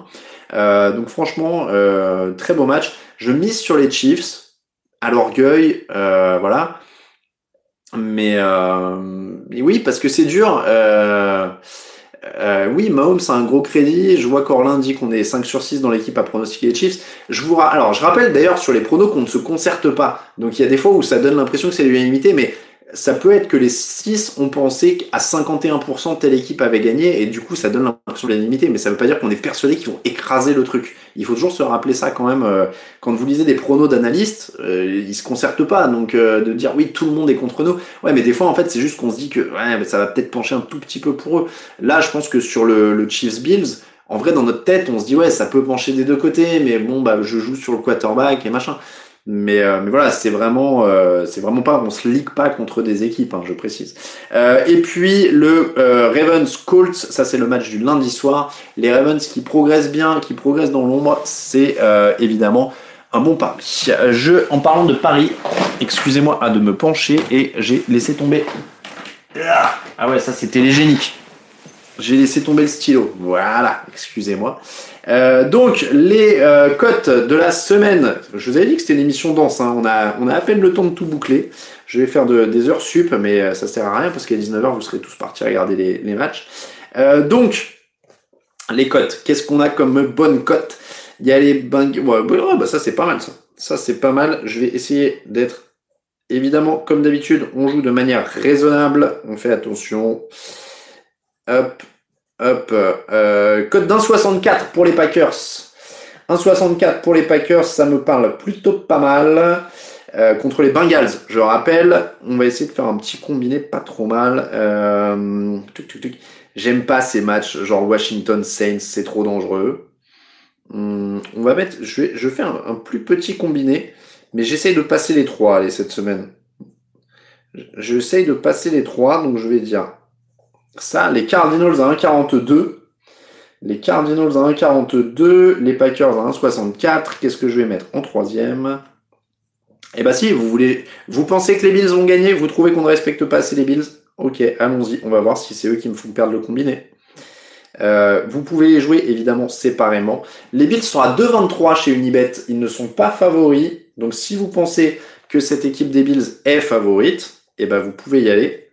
Euh, donc franchement, euh, très beau match. Je mise sur les Chiefs à l'orgueil, euh, voilà. Mais euh, oui, parce que c'est dur. Euh, euh, oui, Mahomes a un gros crédit. Je vois qu'Orlin dit qu'on est cinq sur six dans l'équipe à pronostiquer les Chiefs. Je vous ra- Alors, je rappelle d'ailleurs sur les pronos qu'on ne se concerte pas. Donc il y a des fois où ça donne l'impression que c'est l'unanimité, mais ça peut être que les six ont pensé qu'à cinquante et un pour cent telle équipe avait gagné et du coup ça donne l'impression de l'unanimité, mais ça veut pas dire qu'on est persuadé qu'ils vont écraser le truc. Il faut toujours se rappeler ça quand même. Quand vous lisez des pronos d'analystes, ils se concertent pas, donc de dire oui tout le monde est contre nous, ouais, mais des fois en fait c'est juste qu'on se dit que ouais, ça va peut-être pencher un tout petit peu pour eux. Là je pense que sur le, le Chiefs Bills, en vrai dans notre tête on se dit ouais ça peut pencher des deux côtés, mais bon bah je joue sur le quarterback et machin. Mais, euh, mais voilà, c'est vraiment, euh, c'est vraiment pas, on se ligue pas contre des équipes, hein, je précise. Euh, et puis le euh, Ravens Colts, ça c'est le match du lundi soir. Les Ravens qui progressent bien, qui progressent dans l'ombre, c'est euh, évidemment un bon pari. Je, en parlant de paris, excusez-moi ah, de me pencher et j'ai laissé tomber. Ah ouais, ça c'est télégénique. J'ai laissé tomber le stylo. Voilà, excusez-moi. Euh, donc, les euh, cotes de la semaine. Je vous avais dit que c'était une émission dense. Hein. On a, on a à peine le temps de tout boucler. Je vais faire de, des heures sup, mais euh, ça sert à rien parce qu'à dix-neuf heures, vous serez tous partis regarder les, les matchs. Euh, donc, les cotes. Qu'est-ce qu'on a comme bonne cote ? Il y a les Bengals. Ouais, bah, bah, ça, c'est pas mal, ça. Ça, c'est pas mal. Je vais essayer d'être... Évidemment, comme d'habitude, on joue de manière raisonnable. On fait attention... Hop, hop, euh, cote d'un soixante-quatre pour les Packers. un soixante-quatre pour les Packers, ça me parle plutôt pas mal. Euh, contre les Bengals, je rappelle, on va essayer de faire un petit combiné pas trop mal. Euh, tuc, tuc, tuc. J'aime pas ces matchs, genre Washington Saints, c'est trop dangereux. Hum, on va mettre, je vais, je fais un, un plus petit combiné, mais j'essaye de passer les trois, allez, cette semaine. J'essaye de passer les trois, donc je vais dire... Ça, les Cardinals à un virgule quarante-deux. Les Cardinals à un virgule quarante-deux. Les Packers à un virgule soixante-quatre. Qu'est-ce que je vais mettre en troisième ? Eh ben si, vous voulez. Vous pensez que les Bills vont gagner ? Vous trouvez qu'on ne respecte pas assez les Bills ? Ok, allons-y. On va voir si c'est eux qui me font perdre le combiné. Euh, vous pouvez les jouer évidemment séparément. Les Bills sont à deux virgule vingt-trois chez Unibet. Ils ne sont pas favoris. Donc si vous pensez que cette équipe des Bills est favorite, eh ben vous pouvez y aller. deux virgule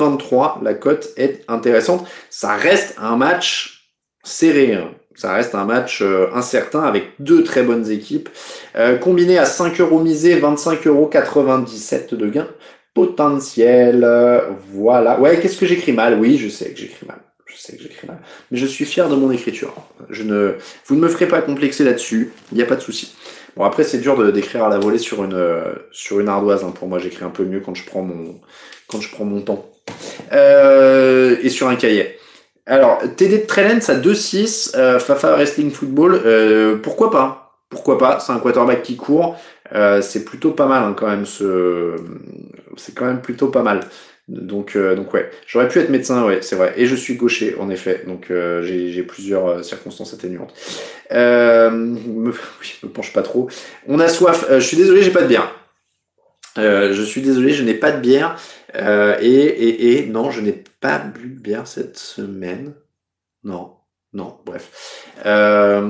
vingt-trois, la cote est intéressante. Ça reste un match serré. Hein. Ça reste un match euh, incertain avec deux très bonnes équipes. Euh, combiné à cinq euros misé, vingt-cinq virgule quatre-vingt-dix-sept euros de gain potentiel. Euh, voilà. Ouais, qu'est-ce que j'écris mal ? Oui, je sais que j'écris mal. Je sais que j'écris mal. Mais je suis fier de mon écriture. Je ne... Vous ne me ferez pas complexer là-dessus. Il n'y a pas de souci. Bon, après, c'est dur de, d'écrire à la volée sur une, euh, sur une ardoise. Hein. Pour moi, j'écris un peu mieux quand je prends mon... quand je prends mon temps, euh, et sur un cahier. Alors, T D de Trellens à deux six, euh, Fafa Wrestling Football, euh, pourquoi pas ? Pourquoi pas ? C'est un quarterback qui court, euh, c'est plutôt pas mal hein, quand même, ce... c'est quand même plutôt pas mal. Donc, euh, donc ouais, j'aurais pu être médecin, ouais, c'est vrai, et je suis gaucher, en effet, donc euh, j'ai, j'ai plusieurs euh, circonstances atténuantes. Euh, me... Oui, je me penche pas trop. On a soif, euh, je suis désolé, j'ai pas de bière. Euh, je suis désolé, je n'ai pas de bière. Euh, et, et, et non, je n'ai pas bu de bière cette semaine. Non, non, bref. Euh,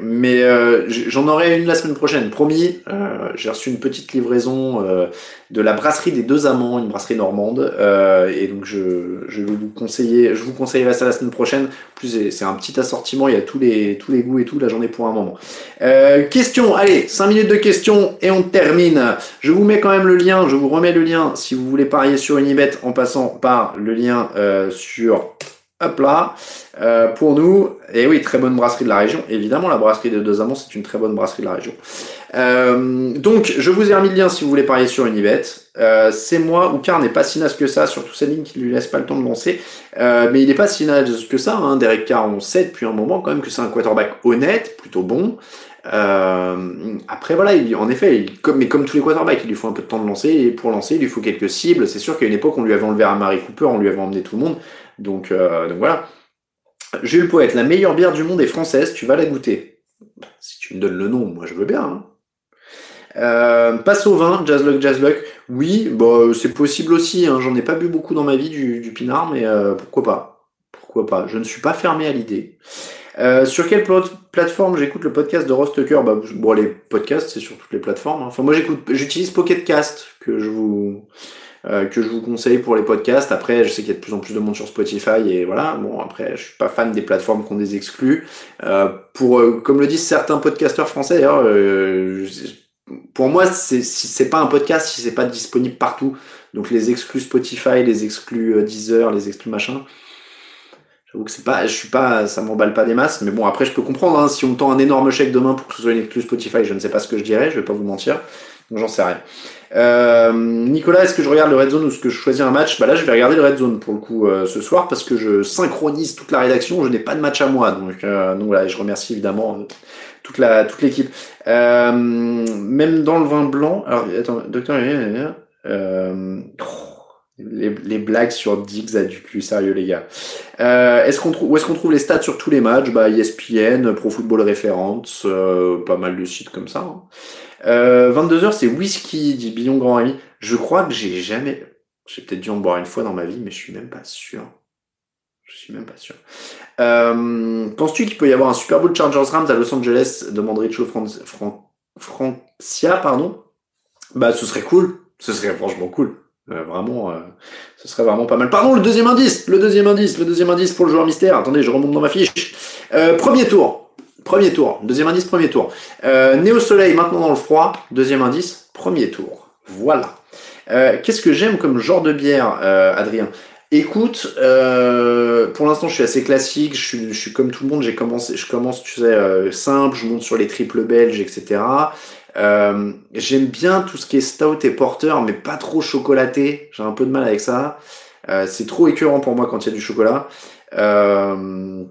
mais euh, j'en aurai une la semaine prochaine, promis. Euh, j'ai reçu une petite livraison euh, de la brasserie des Deux Amants, une brasserie normande. Euh, et donc je, je vais vous conseiller, je vous conseillerai ça la semaine prochaine. En plus, c'est un petit assortiment, il y a tous les tous les goûts et tout. Là, j'en ai pour un moment. Euh, question, allez, cinq minutes de questions et on termine. Je vous mets quand même le lien, je vous remets le lien si vous voulez parier sur Unibet en passant par le lien euh, sur. Hop là, euh, pour nous, et oui, très bonne brasserie de la région. Évidemment, la brasserie des Deux Amants, c'est une très bonne brasserie de la région. Euh, donc, je vous ai remis le lien si vous voulez parier sur Unibet. Euh, c'est moi, Oukar n'est pas si naze que ça, surtout cette ligne qui ne lui laisse pas le temps de lancer. Euh, mais il n'est pas si naze que ça, hein. Derek Carr, on sait depuis un moment quand même que c'est un quarterback honnête, plutôt bon. Euh, après voilà, il, en effet, il, comme, mais comme tous les quarterbacks, il lui faut un peu de temps de lancer, et pour lancer, il lui faut quelques cibles. C'est sûr qu'à une époque, on lui avait enlevé à Marie Cooper, on lui avait emmené tout le monde. Donc, euh, donc voilà. Jules Poète, la meilleure bière du monde est française, tu vas la goûter. Si tu me donnes le nom, moi je veux bien. Hein. Euh, passe au vin, Jazzluck, Jazzluck. Oui, bah, c'est possible aussi, hein. J'en ai pas bu beaucoup dans ma vie du, du pinard, mais euh, pourquoi pas. Pourquoi pas, je ne suis pas fermé à l'idée. Euh, sur quelle plate- plateforme j'écoute le podcast de Ross Tucker? Bah, bon, les podcasts, c'est sur toutes les plateformes. Hein. Enfin, moi, j'écoute, j'utilise Pocket Cast que je vous euh, que je vous conseille pour les podcasts. Après, je sais qu'il y a de plus en plus de monde sur Spotify et voilà. Bon, après, je suis pas fan des plateformes qu'on des exclut. Euh, pour, euh, comme le disent certains podcasteurs français, d'ailleurs, euh, pour moi, c'est, si c'est pas un podcast, si c'est pas disponible partout. Donc, les exclus Spotify, les exclus Deezer, les exclus machin. J'avoue que c'est pas, je suis pas, ça m'emballe pas des masses, mais bon, après, je peux comprendre, hein, si on tend un énorme chèque demain pour que ce soit une exclus Spotify, je ne sais pas ce que je dirais, je vais pas vous mentir. Donc, j'en sais rien. Euh, Nicolas, est-ce que je regarde le Red Zone ou est-ce que je choisis un match? Bah là, je vais regarder le Red Zone pour le coup, euh, ce soir, parce que je synchronise toute la rédaction, je n'ai pas de match à moi, donc, euh, donc là, je remercie évidemment euh, toute la, toute l'équipe. Euh, même dans le vin blanc, alors, attends, docteur, euh, oh. Les, les blagues sur Diggs à du cul, sérieux les gars. Euh, est-ce qu'on trouve, où est-ce qu'on trouve les stats sur tous les matchs? Bah, E S P N, Pro Football Reference, euh, pas mal de sites comme ça. Hein. Euh, vingt-deux heures, c'est whisky, dit Billon Grand Ami. Je crois que j'ai jamais, j'ai peut-être dû en boire une fois dans ma vie, mais je suis même pas sûr. Je suis même pas sûr. Euh, penses-tu qu'il peut y avoir un Super Bowl Chargers Rams à Los Angeles? Demande Richo Francia, Fran- Fran- Fran- pardon. Bah, ce serait cool. Ce serait franchement cool. Euh, vraiment, euh, ce serait vraiment pas mal. Pardon, le deuxième indice, le deuxième indice, le deuxième indice pour le joueur mystère. Attendez, je remonte dans ma fiche. Euh, premier tour, premier tour, deuxième indice, premier tour. Euh, né au soleil, maintenant dans le froid, deuxième indice, premier tour. Voilà. Euh, qu'est-ce que j'aime comme genre de bière, euh, Adrien ? Écoute, euh, pour l'instant, je suis assez classique. Je suis, je suis comme tout le monde. J'ai commencé, je commence, tu sais, euh, simple. Je monte sur les triples belges, et cetera. Euh, j'aime bien tout ce qui est stout et porter, mais pas trop chocolaté. J'ai un peu de mal avec ça. Euh, c'est trop écœurant pour moi quand il y a du chocolat. Euh,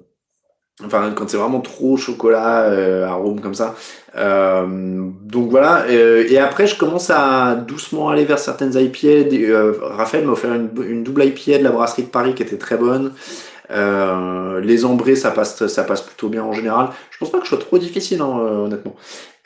enfin, quand c'est vraiment trop chocolat, euh, arôme comme ça. Euh, donc voilà. Euh, et après, je commence à doucement aller vers certaines I P A. Euh, Raphaël m'a offert une, une double I P A de la brasserie de Paris qui était très bonne. Euh, les ambrés, ça passe, ça passe plutôt bien en général. Je pense pas que je sois trop difficile, hein, euh, honnêtement.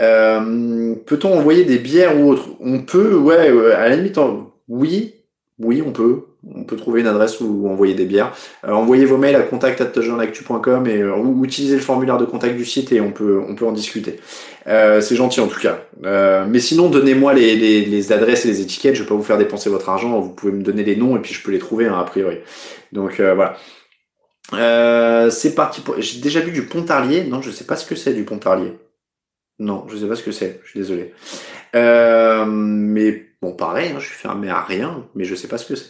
Euh, peut-on envoyer des bières ou autre? On peut, ouais, euh, à la limite, en... oui, oui, on peut. On peut trouver une adresse où, où envoyer des bières. Euh, envoyez vos mails à contact arobase jean actu point com et euh, ou utilisez le formulaire de contact du site et on peut, on peut en discuter. Euh, c'est gentil en tout cas. Euh, mais sinon, donnez-moi les, les, les adresses et les étiquettes. Je vais pas vous faire dépenser votre argent. Vous pouvez me donner les noms et puis je peux les trouver, hein, a priori. Donc euh, voilà. Euh, c'est parti pour... J'ai déjà vu du Pontarlier. Non, je sais pas ce que c'est du Pontarlier. Non, je sais pas ce que c'est. Je suis désolé. Euh, mais bon, pareil, hein, je suis fermé à rien, mais je sais pas ce que c'est.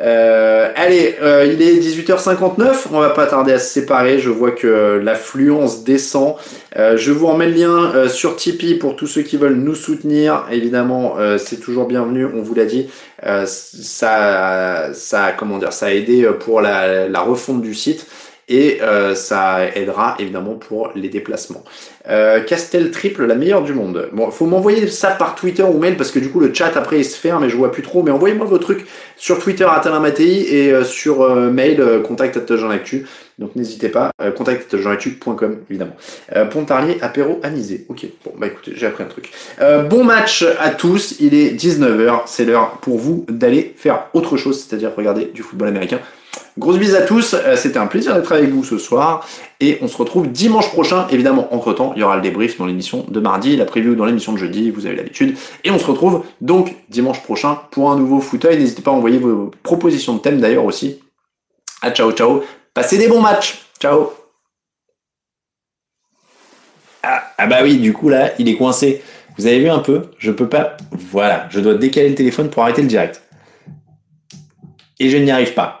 Euh, allez, euh, il est dix-huit heures cinquante-neuf. On va pas tarder à se séparer. Je vois que l'affluence descend. Euh, je vous remets le lien euh, sur Tipeee pour tous ceux qui veulent nous soutenir. Évidemment, euh, c'est toujours bienvenu. On vous l'a dit. Euh, ça, ça, comment dire, ça a aidé pour la, la refonte du site et euh, ça aidera évidemment pour les déplacements. Euh, Castel triple, la meilleure du monde. Bon, faut m'envoyer ça par Twitter ou mail parce que du coup le chat après il se ferme et je vois plus trop. Mais envoyez-moi vos trucs sur Twitter @alainmatei et euh, sur euh, mail euh, contact arobase jean actu. Donc n'hésitez pas, euh, contact arobase jean actu point com évidemment. Euh, Pontarlier apéro anisé. Ok. Bon bah écoutez, j'ai appris un truc. Euh, bon match à tous. Il est dix-neuf heures. C'est l'heure pour vous d'aller faire autre chose, c'est-à-dire regarder du football américain. Grosse bise à tous, c'était un plaisir d'être avec vous ce soir et on se retrouve dimanche prochain, évidemment entre-temps il y aura le débrief dans l'émission de mardi, la preview dans l'émission de jeudi, vous avez l'habitude, et on se retrouve donc dimanche prochain pour un nouveau fauteuil, n'hésitez pas à envoyer vos propositions de thèmes d'ailleurs aussi, à ciao ciao, passez des bons matchs, ciao. Ah, ah bah oui, du coup là il est coincé, vous avez vu un peu, je peux pas, voilà, je dois décaler le téléphone pour arrêter le direct et je n'y arrive pas.